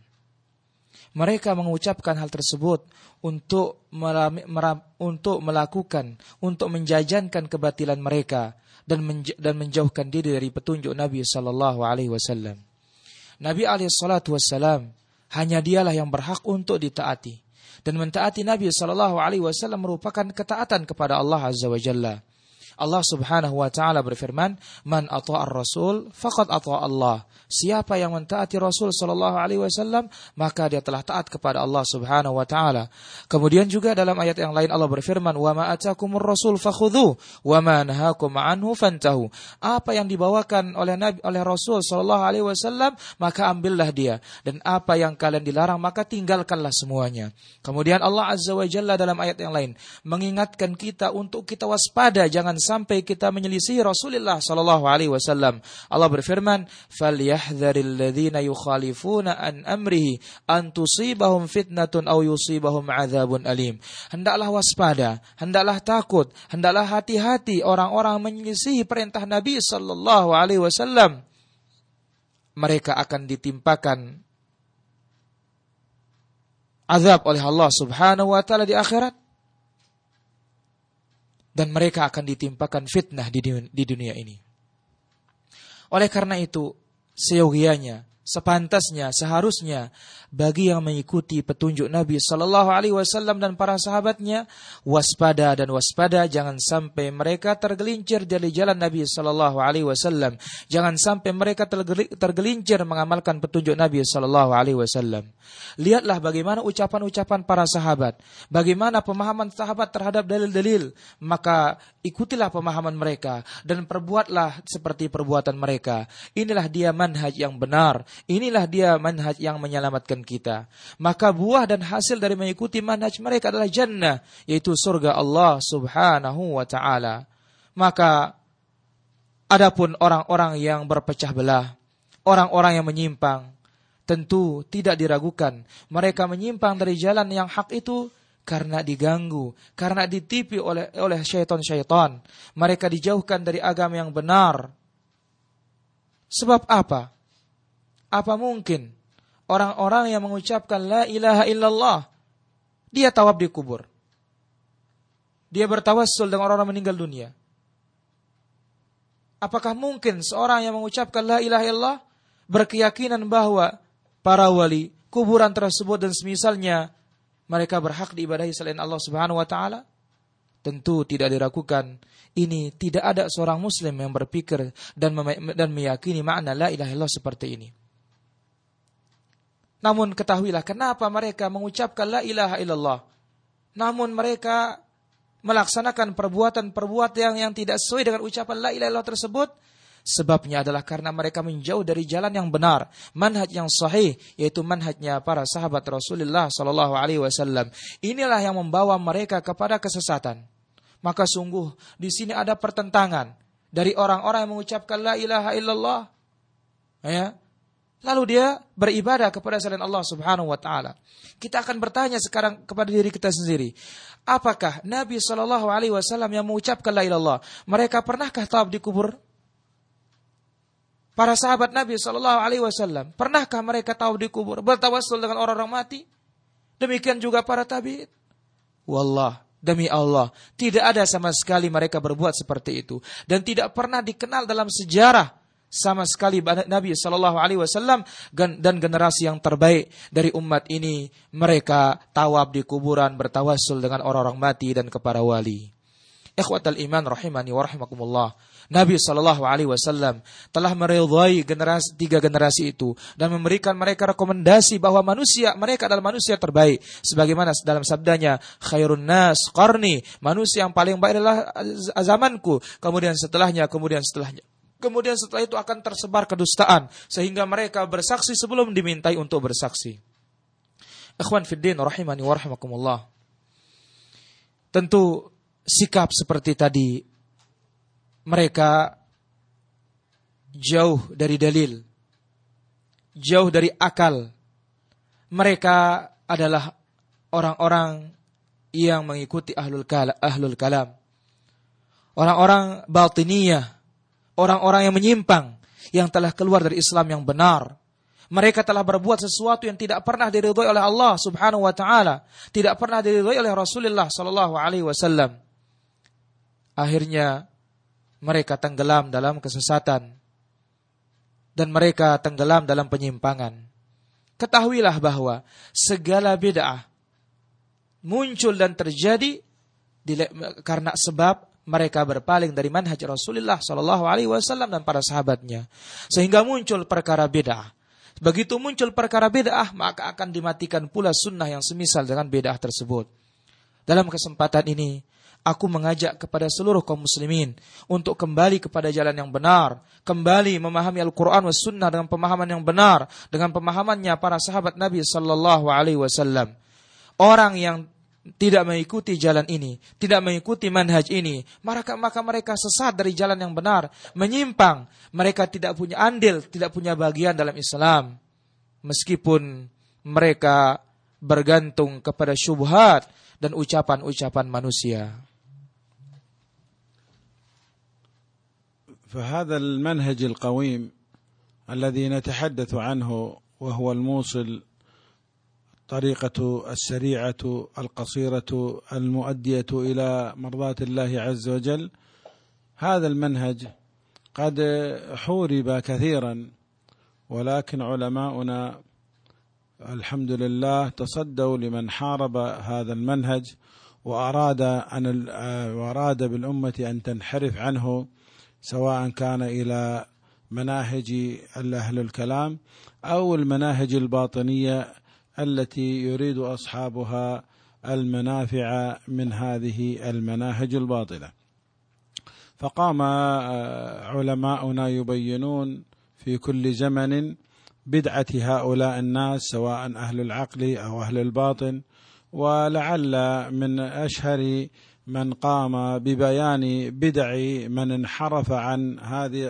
Mereka mengucapkan hal tersebut untuk menjajankan kebatilan mereka dan menjauhkan diri dari petunjuk Nabi sallallahu alaihi wasallam. Nabi alaihi salatu wasallam, hanya dialah yang berhak untuk ditaati. Dan mentaati Nabi sallallahu alaihi wasallam merupakan ketaatan kepada Allah Azza wa Jalla. Allah Subhanahu wa taala berfirman, "Man ata'ar rasul faqad ata'a Allah." Siapa yang mentaati Rasul sallallahu alaihi wasallam, maka dia telah taat kepada Allah Subhanahu wa taala. Kemudian juga dalam ayat yang lain Allah berfirman, "Wa ma ataakumur rasul fakhudhu wa ma nahakum anhu fantahu." Apa yang dibawakan oleh Rasul sallallahu alaihi wasallam, maka ambillah dia, dan apa yang kalian dilarang maka tinggalkanlah semuanya. Kemudian Allah Azza wa Jalla dalam ayat yang lain mengingatkan kita untuk kita waspada, jangan sampai kita menyelisih Rasulullah sallallahu alaihi wasallam. Allah berfirman, "Falyahdharil ladzina yukhalifuna an amrihi an tusibahum fitnatun aw yusibahum adzabun alim." Hendaklah waspada, hendaklah takut, hendaklah hati-hati orang-orang menyelisih perintah Nabi sallallahu alaihi wasallam. Mereka akan ditimpakan azab oleh Allah Subhanahu wa taala di akhirat, dan mereka akan ditimpakan fitnah di dunia ini. Oleh karena itu, seyogianya, sepantasnya, seharusnya bagi yang mengikuti petunjuk Nabi sallallahu alaihi wasallam dan para sahabatnya, waspada dan waspada jangan sampai mereka tergelincir dari jalan Nabi sallallahu alaihi wasallam. Jangan sampai mereka tergelincir mengamalkan petunjuk Nabi sallallahu alaihi wasallam. Lihatlah bagaimana ucapan-ucapan para sahabat, bagaimana pemahaman sahabat terhadap dalil-dalil, maka ikutilah pemahaman mereka dan perbuatlah seperti perbuatan mereka. Inilah dia manhaj yang benar, inilah dia manhaj yang menyelamatkan kita. Maka buah dan hasil dari mengikuti manhaj mereka adalah jannah, yaitu surga Allah Subhanahu wa taala. Maka adapun orang-orang yang berpecah belah, orang-orang yang menyimpang, tentu tidak diragukan mereka menyimpang dari jalan yang hak itu karena diganggu, karena ditipu oleh syaitan-syaitan. Mereka dijauhkan dari agama yang benar. Sebab apa? Apa mungkin orang-orang yang mengucapkan la ilaha illallah, dia tawaf di kubur, dia bertawassul dengan orang-orang meninggal dunia? Apakah mungkin seorang yang mengucapkan la ilaha illallah berkeyakinan bahwa para wali, kuburan tersebut dan semisalnya, mereka berhak diibadahi selain Allah Subhanahu wa taala? Tentu tidak diragukan. Ini tidak ada seorang muslim yang berpikir dan meyakini makna la ilaha illallah seperti ini. Namun ketahuilah kenapa mereka mengucapkan la ilaha illallah, namun mereka melaksanakan perbuatan-perbuatan yang tidak sesuai dengan ucapan la ilaha illallah tersebut. Sebabnya adalah karena mereka menjauh dari jalan yang benar, manhaj yang sahih, yaitu manhajnya para sahabat Rasulullah sallallahu alaihi wasallam. Inilah yang membawa mereka kepada kesesatan. Maka sungguh di sini ada pertentangan dari orang-orang yang mengucapkan la ilaha illallah, ya, lalu dia beribadah kepada selain Allah Subhanahu wa taala. Kita akan bertanya sekarang kepada diri kita sendiri. Apakah Nabi sallallahu alaihi wasallam yang mengucapkan la ilallah, mereka pernahkah tawaf di kubur? Para sahabat Nabi sallallahu alaihi wasallam, pernahkah mereka tawaf di kubur, bertawassul dengan orang-orang mati? Demikian juga para tabi'in. Wallah, demi Allah, tidak ada sama sekali mereka berbuat seperti itu, dan tidak pernah dikenal dalam sejarah sama sekali Nabi sallallahu alaihi wasallam dan generasi yang terbaik dari umat ini mereka tawaf di kuburan, bertawassul dengan orang-orang mati dan kepada wali. Ikhwatal iman rahimani wa rahimakumullah. Nabi sallallahu alaihi wasallam telah meridhai tiga generasi itu dan memberikan mereka rekomendasi bahwa mereka adalah manusia terbaik, sebagaimana dalam sabdanya, khairun nas qarni, manusia yang paling baik adalah zamanku, kemudian setelah itu akan tersebar kedustaan sehingga mereka bersaksi sebelum dimintai untuk bersaksi. Ikhwan fiddin rahimani wa rahimakumullah. Tentu sikap seperti tadi, mereka jauh dari dalil, jauh dari akal. Mereka adalah orang-orang yang mengikuti ahlul kalam, orang-orang batiniyah, orang-orang yang menyimpang, yang telah keluar dari Islam yang benar. Mereka telah berbuat sesuatu yang tidak pernah diridhai oleh Allah Subhanahu wa taala, tidak pernah diridhai oleh Rasulullah sallallahu alaihi wasallam. Akhirnya mereka tenggelam dalam kesesatan dan mereka tenggelam dalam penyimpangan. Ketahuilah bahwa segala bid'ah muncul dan terjadi karena sebab mereka berpaling dari manhaj Rasulullah sallallahu alaihi wasallam dan para sahabatnya, sehingga muncul perkara bid'ah. Begitu muncul perkara bid'ah, maka akan dimatikan pula sunnah yang semisal dengan bid'ah tersebut. Dalam kesempatan ini aku mengajak kepada seluruh kaum muslimin untuk kembali kepada jalan yang benar, kembali memahami Al-Quran dan Sunnah dengan pemahaman yang benar, dengan pemahamannya para sahabat Nabi sallallahu alaihi wasallam. Orang yang tidak mengikuti jalan ini, tidak mengikuti manhaj ini, maka mereka sesat dari jalan yang benar, menyimpang. Mereka tidak punya andil, tidak punya bagian dalam Islam, meskipun mereka bergantung kepada syubhat dan ucapan-ucapan manusia. فهذا المنهج القويم الذي نتحدث عنه وهو الموصل طريقة السريعة القصيرة المؤدية إلى مرضاة الله عز وجل، هذا المنهج قد حورب كثيرا، ولكن علماؤنا الحمد لله تصدوا لمن حارب هذا المنهج وأراد بالأمة أن تنحرف عنه، سواء كان إلى مناهج أهل الكلام أو المناهج الباطنية التي يريد أصحابها المنافع من هذه المناهج الباطلة. فقام علماؤنا يبينون في كل زمن بدعة هؤلاء الناس، سواء أهل العقل أو أهل الباطن، ولعل من أشهر من قام ببيان بدع من انحرف عن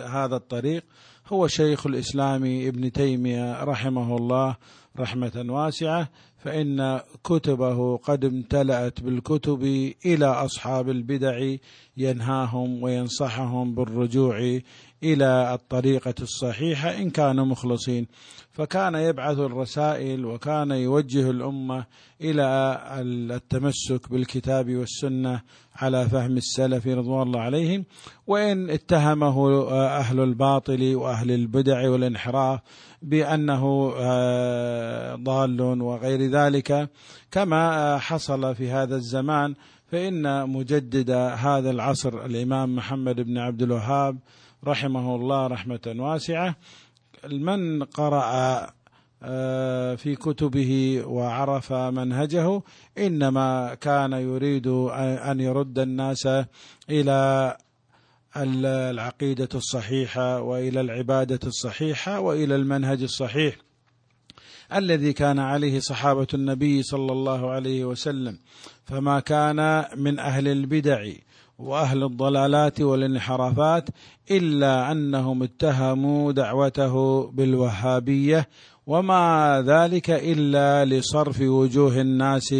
هذا الطريق هو شيخ الإسلام ابن تيمية رحمه الله رحمة واسعة، فإن كتبه قد امتلأت بالكتب إلى أصحاب البدع ينهاهم وينصحهم بالرجوع إلى الطريقة الصحيحة إن كانوا مخلصين. فكان يبعث الرسائل وكان يوجه الأمة إلى التمسك بالكتاب والسنة على فهم السلف رضوان الله عليهم، وإن اتهمه أهل الباطل وأهل البدع والانحراف بأنه ضال وغير ذلك، كما حصل في هذا الزمان. فإن مجدد هذا العصر الإمام محمد بن عبد الوهاب رحمه الله رحمة واسعة، من قرأ في كتبه وعرف منهجه إنما كان يريد أن يرد الناس إلى العقيدة الصحيحة وإلى العبادة الصحيحة وإلى المنهج الصحيح الذي كان عليه صحابة النبي صلى الله عليه وسلم. فما كان من أهل البدع وأهل الضلالات والانحرافات إلا أنهم اتهموا دعوته بالوهابية، وما ذلك إلا لصرف وجوه الناس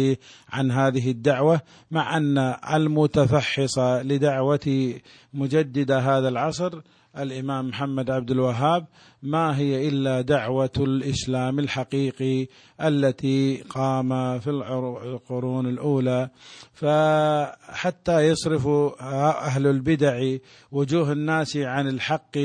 عن هذه الدعوة، مع أن المتفحص لدعوة مجدد هذا العصر الإمام محمد عبد الوهاب ما هي إلا دعوة الإسلام الحقيقي التي قام في القرون الأولى. فحتى يصرف أهل البدع وجوه الناس عن الحق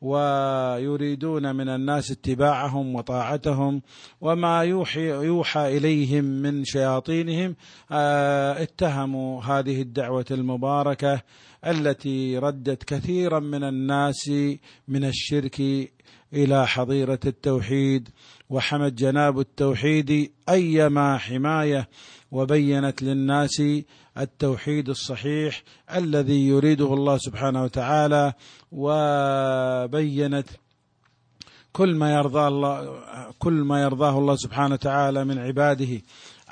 ويريدون من الناس اتباعهم وطاعتهم، وما يوحى إليهم من شياطينهم، اتهموا هذه الدعوة المباركة التي ردت كثيرا من الناس من الشرك إلى حضيرة التوحيد، وحمت جناب التوحيد أيما حماية، وبينت للناس التوحيد الصحيح الذي يريده الله سبحانه وتعالى، وبينت كل ما يرضاه الله سبحانه وتعالى من عباده.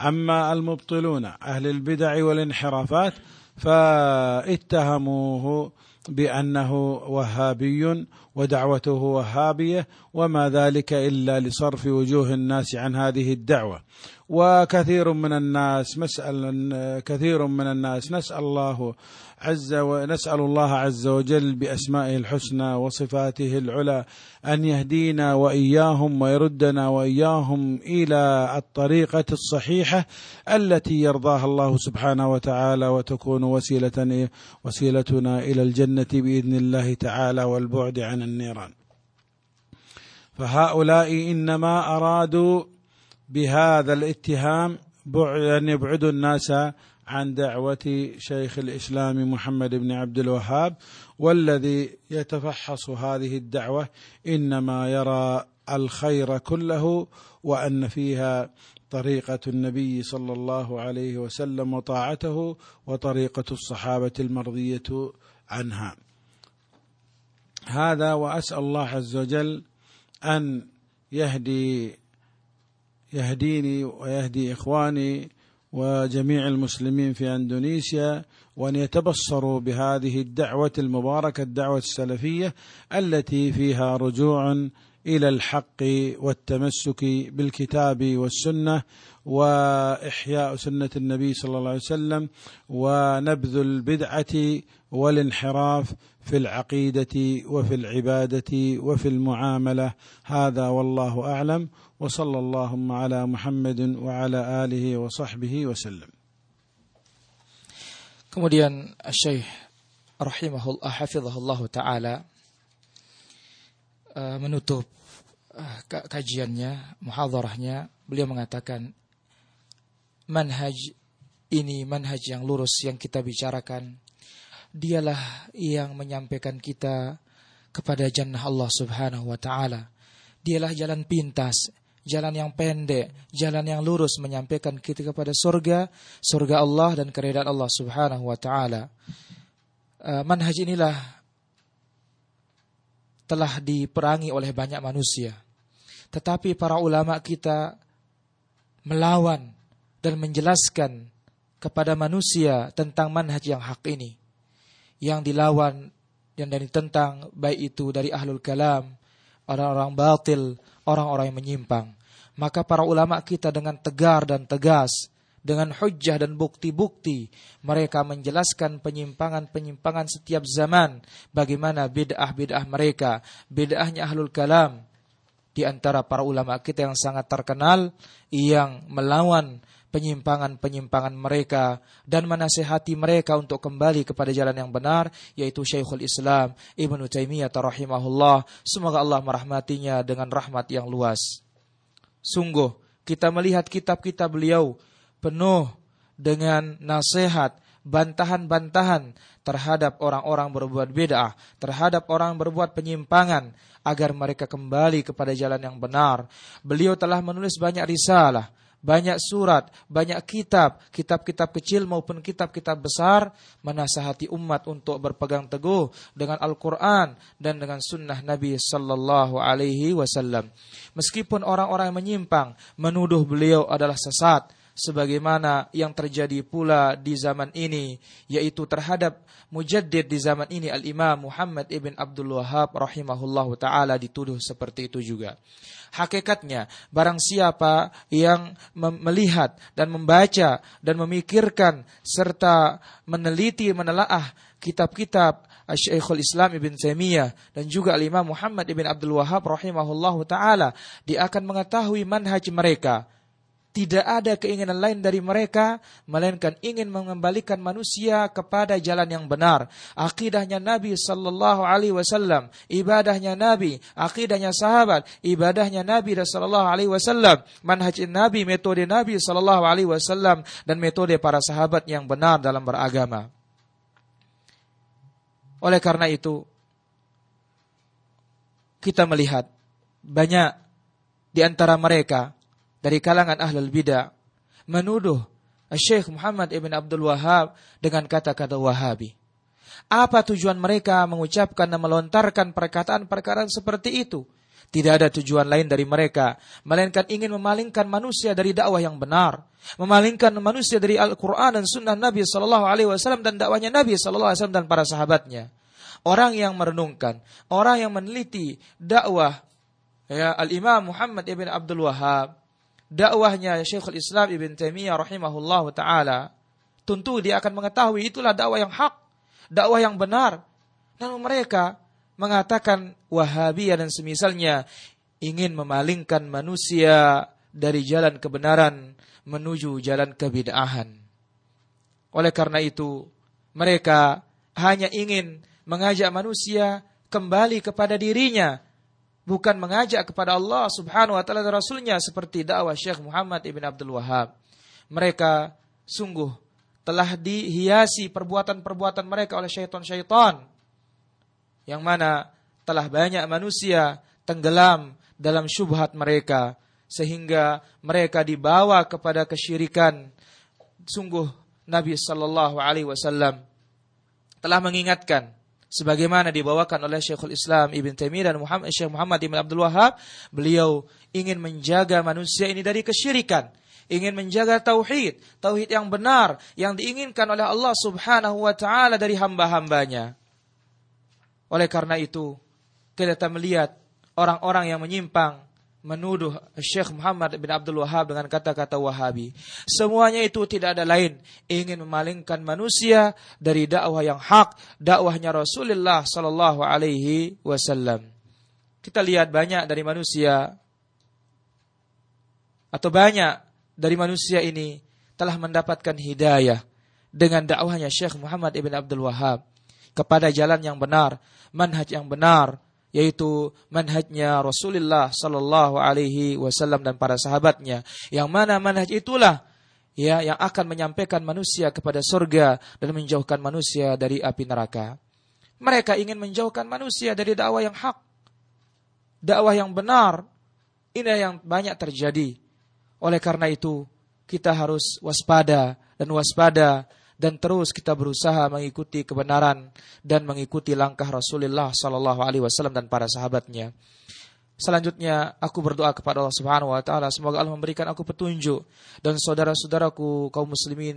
أما المبطلون أهل البدع والانحرافات فاتهموه بأنه وهابي ودعوته وهابية، وما ذلك إلا لصرف وجوه الناس عن هذه الدعوة. وكثير من الناس نسأل الله عز وجل بأسمائه الحسنى وصفاته العلى أن يهدينا وإياهم ويردنا وإياهم إلى الطريقة الصحيحة التي يرضاها الله سبحانه وتعالى، وتكون وسيلتنا إلى الجنة بإذن الله تعالى والبعد عن النيران. فهؤلاء إنما أرادوا بهذا الاتهام أن يبعدوا الناس عن دعوة شيخ الإسلام محمد بن عبد الوهاب، والذي يتفحص هذه الدعوة إنما يرى الخير كله، وأن فيها طريقة النبي صلى الله عليه وسلم وطاعته وطريقة الصحابة المرضية عنها. هذا، وأسأل الله عز وجل أن يهديني ويهدي إخواني وجميع المسلمين في أندونيسيا، وأن يتبصروا بهذه الدعوة المباركة، الدعوة السلفية التي فيها رجوع إلى الحق والتمسك بالكتاب والسنة وإحياء سنة النبي صلى الله عليه وسلم، ونبذ البدعة والانحراف في العقيدة وفي العبادة وفي المعاملة. هذا والله أعلم، وصلى اللهم على محمد وعلى آله وصحبه وسلم. Kemudian Syekh rahimahullah hafizahullah ta'ala menutup kajiannya, muhadharahnya, beliau mengatakan manhaj ini manhaj yang lurus yang kita bicarakan. Dialah yang menyampaikan kita kepada jannah Allah Subhanahu wa taala. Dialah jalan pintas, jalan yang pendek, jalan yang lurus menyampaikan kita kepada surga, surga Allah dan keridhaan Allah Subhanahu wa taala. Manhaj inilah telah diperangi oleh banyak manusia. Tetapi para ulama kita melawan dan menjelaskan kepada manusia tentang manhaj yang hak ini. Yang dilawan, yang ditentang, baik itu dari ahlul kalam, orang-orang batil, orang-orang yang menyimpang. Maka para ulama kita dengan tegar dan tegas, dengan hujjah dan bukti-bukti, mereka menjelaskan penyimpangan-penyimpangan setiap zaman, bagaimana bid'ah-bid'ah mereka, bid'ahnya ahlul kalam. Di antara para ulama kita yang sangat terkenal, yang melawan penyimpangan-penyimpangan mereka dan menasihati mereka untuk kembali kepada jalan yang benar, yaitu Syekhul Islam Ibnu Taimiyah rahimahullah, semoga Allah merahmatinya dengan rahmat yang luas. Sungguh kita melihat kitab-kitab beliau penuh dengan nasihat, bantahan-bantahan terhadap orang-orang berbuat bid'ah, terhadap orang berbuat penyimpangan, agar mereka kembali kepada jalan yang benar. Beliau telah menulis banyak risalah, banyak surat, banyak kitab, kitab-kitab kecil maupun kitab-kitab besar, menasihati umat untuk berpegang teguh dengan Al-Quran dan dengan sunnah Nabi Sallallahu Alaihi Wasallam. Meskipun orang-orang yang menyimpang menuduh beliau adalah sesat, sebagaimana yang terjadi pula di zaman ini, yaitu terhadap mujaddid di zaman ini Al-Imam Muhammad ibn Abdul Wahhab rahimahullahu ta'ala dituduh seperti itu juga. Hakikatnya, barang siapa yang melihat dan membaca dan memikirkan serta meneliti, menelaah kitab-kitab Syekhul Islam Ibn Taimiyah dan juga Imam Muhammad ibn Abdul Wahhab rahimahullahu ta'ala, dia akan mengetahui manhaj mereka. Tidak ada keinginan lain dari mereka, melainkan ingin mengembalikan manusia kepada jalan yang benar. Akidahnya Nabi Sallallahu Alaihi Wasallam, ibadahnya Nabi, akidahnya sahabat, ibadahnya Nabi Sallallahu Alaihi Wasallam, manhaj Nabi, metode Nabi Sallallahu Alaihi Wasallam, dan metode para sahabat yang benar dalam beragama. Oleh karena itu, kita melihat banyak di antara mereka dari kalangan ahlul bidah menuduh Syekh Muhammad ibn Abdul Wahhab dengan kata-kata Wahabi. Apa tujuan mereka mengucapkan dan melontarkan perkataan-perkataan seperti itu? Tidak ada tujuan lain dari mereka, melainkan ingin memalingkan manusia dari dakwah yang benar, memalingkan manusia dari Al-Quran dan Sunnah Nabi SAW dan dakwahnya Nabi SAW dan para sahabatnya. Orang yang merenungkan, orang yang meneliti dakwah Al-Imam Muhammad ibn Abdul Wahhab, dakwahnya Syekhul Islam Ibn Taimiyah rahimahullahu ta'ala, tentu dia akan mengetahui itulah dakwah yang hak, dakwah yang benar. Namun mereka mengatakan Wahabiyah dan semisalnya, ingin memalingkan manusia dari jalan kebenaran menuju jalan kebid'ahan. Oleh karena itu, mereka hanya ingin mengajak manusia kembali kepada dirinya, bukan mengajak kepada Allah Subhanahu wa ta'ala dan Rasulnya seperti dakwah Syekh Muhammad ibn Abdul Wahhab. Mereka sungguh telah dihiasi perbuatan-perbuatan mereka oleh syaitan-syaitan, yang mana telah banyak manusia tenggelam dalam syubhat mereka, sehingga mereka dibawa kepada kesyirikan. Sungguh Nabi Sallallahu Alaihi Wasallam telah mengingatkan, sebagaimana dibawakan oleh Syekhul Islam Ibn Taimiyah dan Syekh Muhammad ibn Abdul Wahhab, beliau ingin menjaga manusia ini dari kesyirikan, ingin menjaga tauhid, tauhid yang benar yang diinginkan oleh Allah Subhanahu wa taala dari hamba-hambanya. Oleh karena itu, kita melihat orang-orang yang menyimpang menuduh Syekh Muhammad bin Abdul Wahhab dengan kata-kata Wahabi. Semuanya itu tidak ada lain ingin memalingkan manusia dari dakwah yang hak, dakwahnya Rasulullah Sallallahu Alaihi Wasallam. Kita lihat banyak dari manusia, atau banyak dari manusia ini telah mendapatkan hidayah dengan dakwahnya Syekh Muhammad bin Abdul Wahhab kepada jalan yang benar, manhaj yang benar, yaitu manhajnya Rasulullah sallallahu alaihi wasallam dan para sahabatnya, yang mana manhaj itulah ya yang akan menyampaikan manusia kepada surga dan menjauhkan manusia dari api neraka. Mereka ingin menjauhkan manusia dari dakwah yang hak, dakwah yang benar. Ini yang banyak terjadi. Oleh karena itu, kita harus waspada dan terus kita berusaha mengikuti kebenaran dan mengikuti langkah Rasulullah sallallahu alaihi wasallam dan para sahabatnya. Selanjutnya, aku berdoa kepada Allah Subhanahu wa taala semoga Allah memberikan aku petunjuk dan saudara-saudaraku kaum muslimin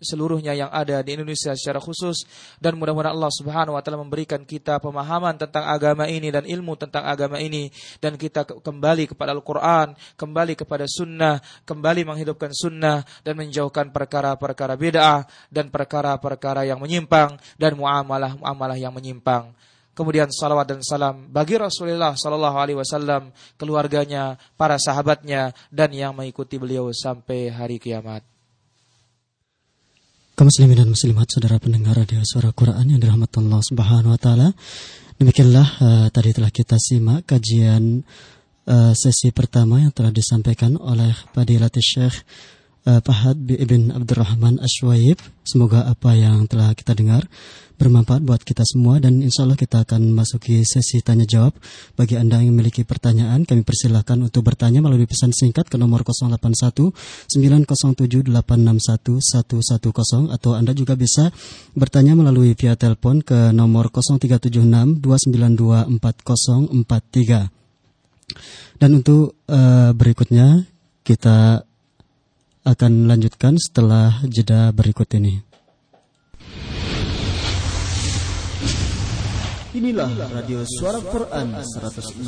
seluruhnya yang ada di Indonesia secara khusus, dan mudah-mudahan Allah Subhanahu wa taala memberikan kita pemahaman tentang agama ini dan ilmu tentang agama ini, dan kita kembali kepada Al-Qur'an, kembali kepada sunnah, kembali menghidupkan sunnah dan menjauhkan perkara-perkara bid'ah dan perkara-perkara yang menyimpang dan muamalah-muamalah yang menyimpang. Kemudian salawat dan salam bagi Rasulullah sallallahu alaihi wasallam, keluarganya, para sahabatnya, dan yang mengikuti beliau sampai hari kiamat. Kaum muslimin dan muslimat, saudara pendengar radio Suara Quran yang dirahmati Allah Subhanahu wa taala, demikianlah tadi telah kita simak kajian sesi pertama yang telah disampaikan oleh Fadilatul Syekh Fahad bin Abdurrahman Asy-Syaib. Semoga apa yang telah kita dengar bermanfaat buat kita semua, dan insyaallah kita akan masuki sesi tanya jawab. Bagi Anda yang memiliki pertanyaan, kami persilakan untuk bertanya melalui pesan singkat ke nomor 081-907-861-110, atau Anda juga bisa bertanya melalui via telepon ke nomor 0376-292-4043. Dan untuk berikutnya kita akan lanjutkan setelah jeda berikut ini. Inilah radio Suara Quran 106.7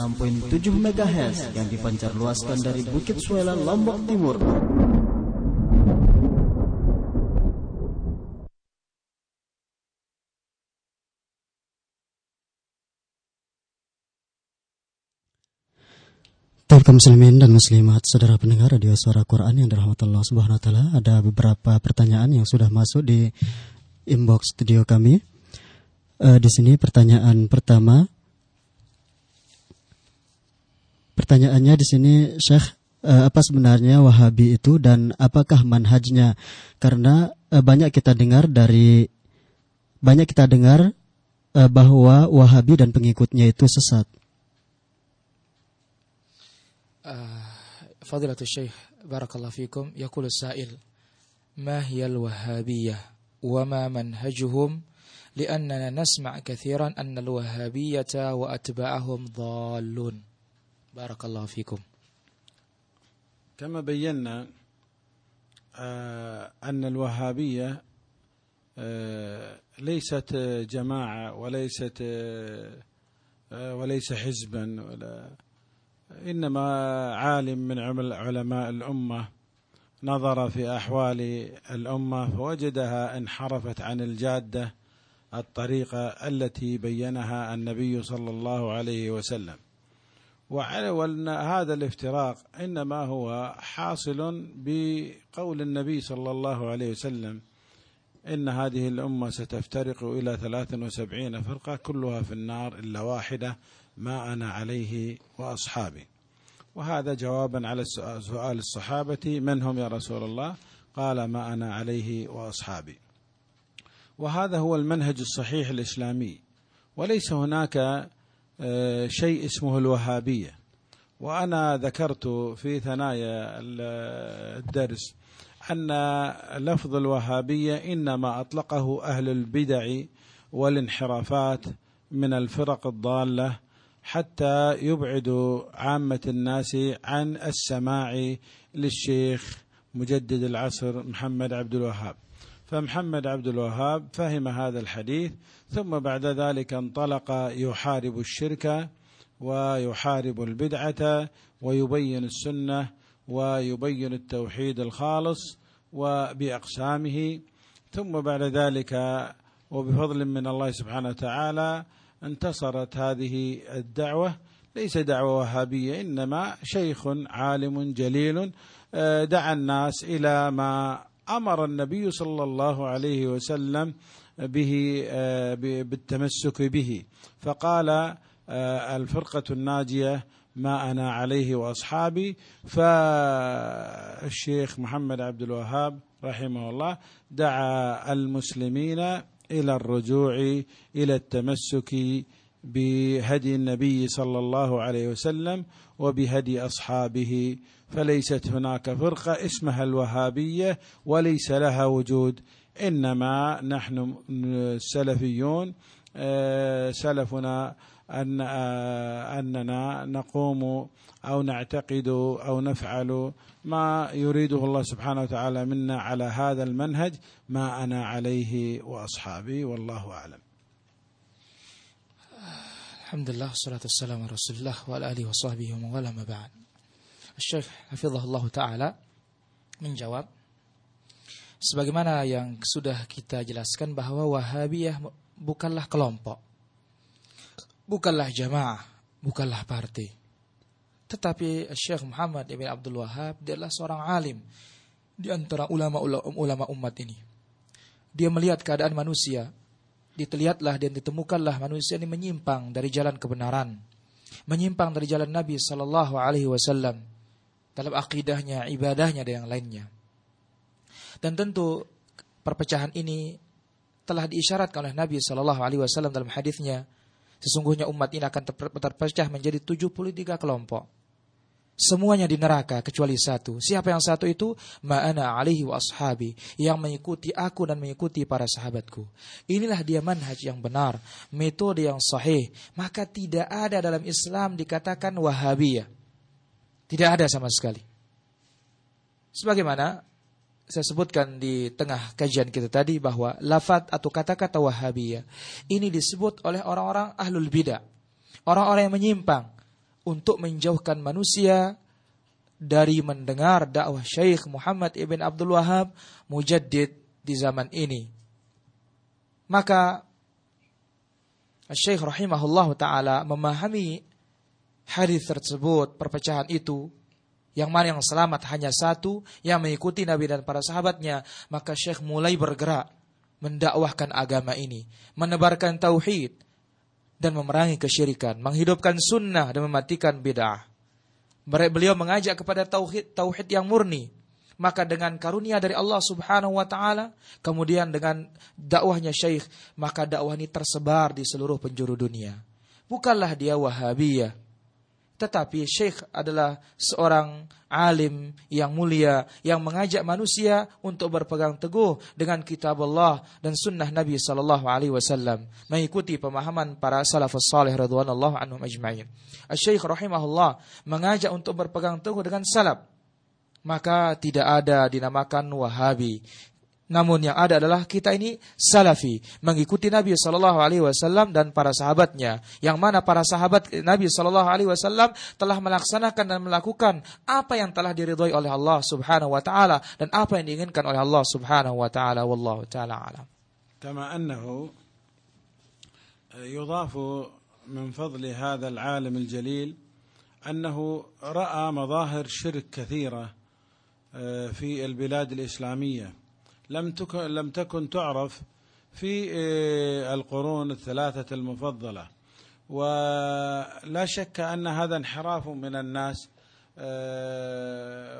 MHz yang dipancar luaskan dari Bukit Suela, Lombok Timur. Kaum muslimin dan muslimat, saudara pendengar radio Suara Quran yang dirahmati Allah Subhanahu wa taala, ada beberapa pertanyaan yang sudah masuk di inbox studio kami. Di sini pertanyaan pertama. Pertanyaannya di sini, Syekh, apa sebenarnya Wahabi itu dan apakah manhajnya? Karena banyak kita dengar bahwa Wahabi dan pengikutnya itu sesat. فضيلة الشيخ بارك الله فيكم. يقول السائل: ما هي الوهابية وما منهجهم؟ لأننا نسمع كثيرا أن الوهابية وأتباعهم ضالون. بارك الله فيكم. كما بينا أن الوهابية ليست جماعة وليس حزبا ولا إنما عالم من علماء الأمة نظر في أحوال الأمة فوجدها انحرفت عن الجادة الطريقة التي بينها النبي صلى الله عليه وسلم، وأن هذا الافتراق إنما هو حاصل بقول النبي صلى الله عليه وسلم: إن هذه الأمة ستفترق إلى 73 فرقة كلها في النار إلا واحدة ما أنا عليه وأصحابي. وهذا جوابا على سؤال الصحابة: من هم يا رسول الله؟ قال: ما أنا عليه وأصحابي. وهذا هو المنهج الصحيح الإسلامي، وليس هناك شيء اسمه الوهابية. وأنا ذكرت في ثنايا الدرس أن لفظ الوهابية إنما أطلقه أهل البدع والانحرافات من الفرق الضالة حتى يبعدوا عامة الناس عن السماع للشيخ مجدد العصر محمد عبد الوهاب. فمحمد عبد الوهاب فهم هذا الحديث ثم بعد ذلك انطلق يحارب الشرك ويحارب البدعة ويبين السنة ويبين التوحيد الخالص وبأقسامه، ثم بعد ذلك وبفضل من الله سبحانه وتعالى انتصرت هذه الدعوة. ليس دعوة وهابية، إنما شيخ عالم جليل دعا الناس إلى ما أمر النبي صلى الله عليه وسلم به بالتمسك به، فقال: الفرقة الناجية ما أنا عليه وأصحابي. فالشيخ محمد عبد الوهاب رحمه الله دعا المسلمين إلى الرجوع إلى التمسك بهدي النبي صلى الله عليه وسلم وبهدي أصحابه، فليست هناك فرقة اسمها الوهابية وليس لها وجود، إنما نحن السلفيون سلفنا أننا نقوم أو نعتقد أو نفعل ما يريده الله سبحانه وتعالى منا على هذا المنهج ما أنا عليه وأصحابي، والله أعلم. الحمد لله والصلاة والسلام على رسول الله وعلى آله وصحبه ومن والاه، ما بعد. الشيخ حفظه Allah Ta'ala menjawab, sebagaimana yang sudah kita jelaskan bahawa Wahabiyah bukanlah kelompok, bukanlah jamaah, bukanlah parti. Tetapi Syekh Muhammad Ibn Abdul Wahab, dia adalah seorang alim di antara ulama umat ini. Dia melihat keadaan manusia, diterlihatlah dan ditemukanlah manusia ini menyimpang dari jalan kebenaran, menyimpang dari jalan Nabi sallallahu alaihi wasallam dalam akidahnya, ibadahnya dan yang lainnya. Dan tentu perpecahan ini telah diisyaratkan oleh Nabi sallallahu alaihi wasallam dalam hadisnya, sesungguhnya umat ini akan terpecah menjadi 73 kelompok. Semuanya di neraka kecuali satu. Siapa yang satu itu? Ma'ana alihi wa ashabi, yang mengikuti aku dan mengikuti para sahabatku. Inilah dia manhaj yang benar, metode yang sahih. Maka tidak ada dalam Islam dikatakan Wahabiyah. Tidak ada sama sekali. Sebagaimana saya sebutkan di tengah kajian kita tadi bahwa lafaz atau kata-kata Wahabiyah ini disebut oleh orang-orang ahlul bidah, orang-orang yang menyimpang, untuk menjauhkan manusia dari mendengar dakwah Syekh Muhammad Ibn Abdul Wahab Mujaddid di zaman ini. Maka Syekh rahimahullah ta'ala memahami hadis tersebut, perpecahan itu, yang mana yang selamat hanya satu, yang mengikuti Nabi dan para sahabatnya. Maka Syekh mulai bergerak mendakwahkan agama ini, menebarkan tauhid dan memerangi kesyirikan, menghidupkan sunnah dan mematikan bid'ah. Beliau mengajak kepada tauhid yang murni. Maka dengan karunia dari Allah Subhanahu wa taala, kemudian dengan dakwahnya Syekh, maka dakwah ini tersebar di seluruh penjuru dunia. Bukanlah dia Wahabiyah, tetapi Syekh adalah seorang alim yang mulia, yang mengajak manusia untuk berpegang teguh dengan kitab Allah dan sunnah Nabi SAW, mengikuti pemahaman para salafus salih radhiyallahu anhum ajma'in. Syekh rahimahullah mengajak untuk berpegang teguh dengan salaf. Maka tidak ada dinamakan Wahabi, namun yang ada adalah kita ini salafi, mengikuti Nabi sallallahu alaihi wasallam dan para sahabatnya, yang mana para sahabat Nabi sallallahu alaihi wasallam telah melaksanakan dan melakukan apa yang telah diridhai oleh Allah Subhanahu wa taala dan apa yang diinginkan oleh Allah Subhanahu wa taala. Wallahu taala alam. Kama annahu yudafu min fadli hadha al-alim al-jalil annahu ra'a madahir shirk kathira fi al-bilad al-islamiyah لم تكن تعرف في القرون الثلاثة المفضلة. ولا شك أن هذا انحراف من الناس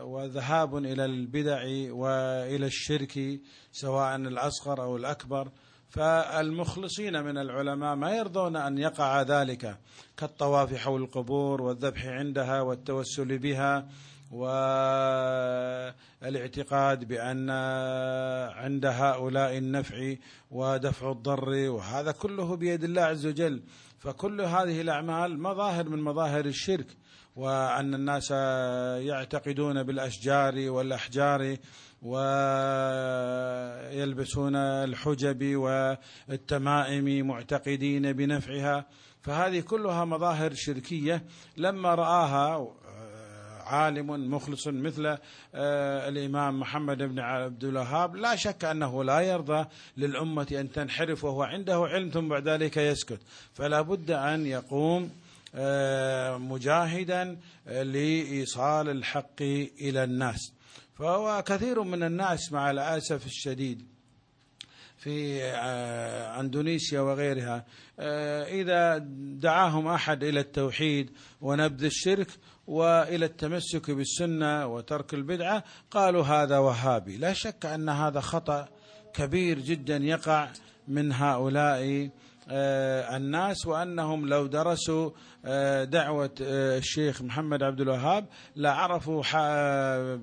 وذهاب إلى البدع وإلى الشرك سواء الأصغر أو الأكبر، فالمخلصين من العلماء ما يرضون أن يقع ذلك، كالطواف حول القبور والذبح عندها والتوسل بها والاعتقاد بأن عند هؤلاء النفع ودفع الضر، وهذا كله بيد الله عز وجل. فكل هذه الأعمال مظاهر من مظاهر الشرك، وأن الناس يعتقدون بالأشجار والأحجار ويلبسون الحجب والتمائم معتقدين بنفعها، فهذه كلها مظاهر شركية. لما رآها عالم مخلص مثل الإمام محمد بن عبد الوهاب لا شك أنه لا يرضى للأمة أن تنحرف وهو عنده علم ثم بعد ذلك يسكت، فلا بد أن يقوم مجاهدا لإيصال الحق إلى الناس. فهو كثير من الناس مع الأسف الشديد في أندونيسيا وغيرها، إذا دعاهم أحد إلى التوحيد ونبذ الشرك وإلى التمسك بالسنة وترك البدعة قالوا هذا وهابي. لا شك أن هذا خطأ كبير جدا يقع من هؤلاء الناس، وأنهم لو درسوا دعوة الشيخ محمد عبد الوهاب لعرفوا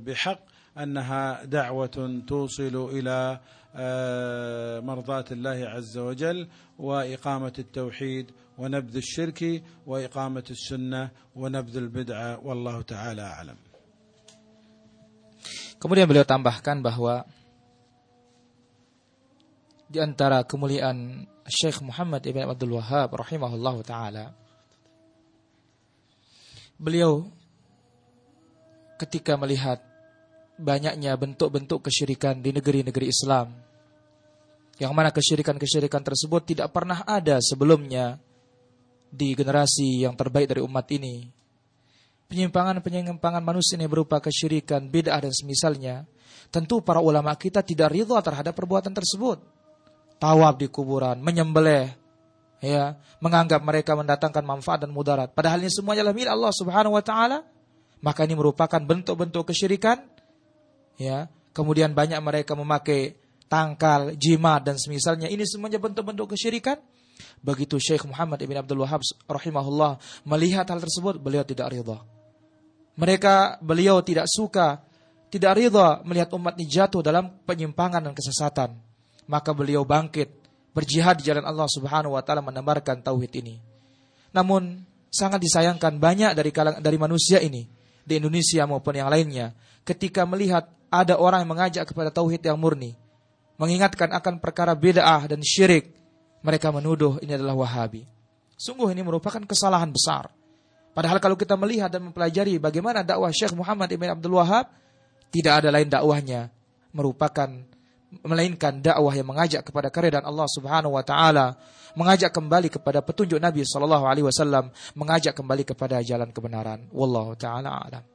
بحق أنها دعوة توصل إلى مرضاة الله عز وجل وإقامة التوحيد ونبذ الشرك وإقامة السنة ونبذ البدعة، والله تعالى أعلم. Kemudian beliau tambahkan bahwa di antara kemuliaan Syekh Muhammad ibn Abdul Wahhab rahimahullahu taala, beliau ketika melihat banyaknya bentuk-bentuk kesyirikan di negeri-negeri Islam, yang mana kesyirikan-kesyirikan tersebut tidak pernah ada sebelumnya di generasi yang terbaik dari umat ini. Penyimpangan-penyimpangan manusia ini berupa kesyirikan, bid'ah dan semisalnya. Tentu para ulama kita tidak ridha terhadap perbuatan tersebut. Tawaf di kuburan, menyembelih, ya, menganggap mereka mendatangkan manfaat dan mudarat, padahal ini semuanya adalah milik Allah Subhanahu wa taala. Maka ini merupakan bentuk-bentuk kesyirikan. Ya, kemudian banyak mereka memakai tangkal, jimat dan semisalnya. Ini semuanya bentuk-bentuk kesyirikan. Begitu Syekh Muhammad ibn Abdul Wahhab rahimahullah melihat hal tersebut, beliau tidak ridha. Beliau tidak suka, tidak ridha melihat umat ini jatuh dalam penyimpangan dan kesesatan. Maka beliau bangkit, berjihad di jalan Allah Subhanahu wa taala menebarkan tauhid ini. Namun sangat disayangkan banyak dari manusia ini di Indonesia maupun yang lainnya, ketika melihat ada orang yang mengajak kepada tauhid yang murni, mengingatkan akan perkara bid'ah dan syirik, mereka menuduh ini adalah Wahabi. Sungguh ini merupakan kesalahan besar. Padahal kalau kita melihat dan mempelajari bagaimana dakwah Syekh Muhammad ibn Abdul Wahhab, tidak ada lain dakwahnya melainkan dakwah yang mengajak kepada keridhaan Allah Subhanahu wa taala, mengajak kembali kepada petunjuk Nabi sallallahu alaihi wasallam, mengajak kembali kepada jalan kebenaran. Wallahu taala a'lam.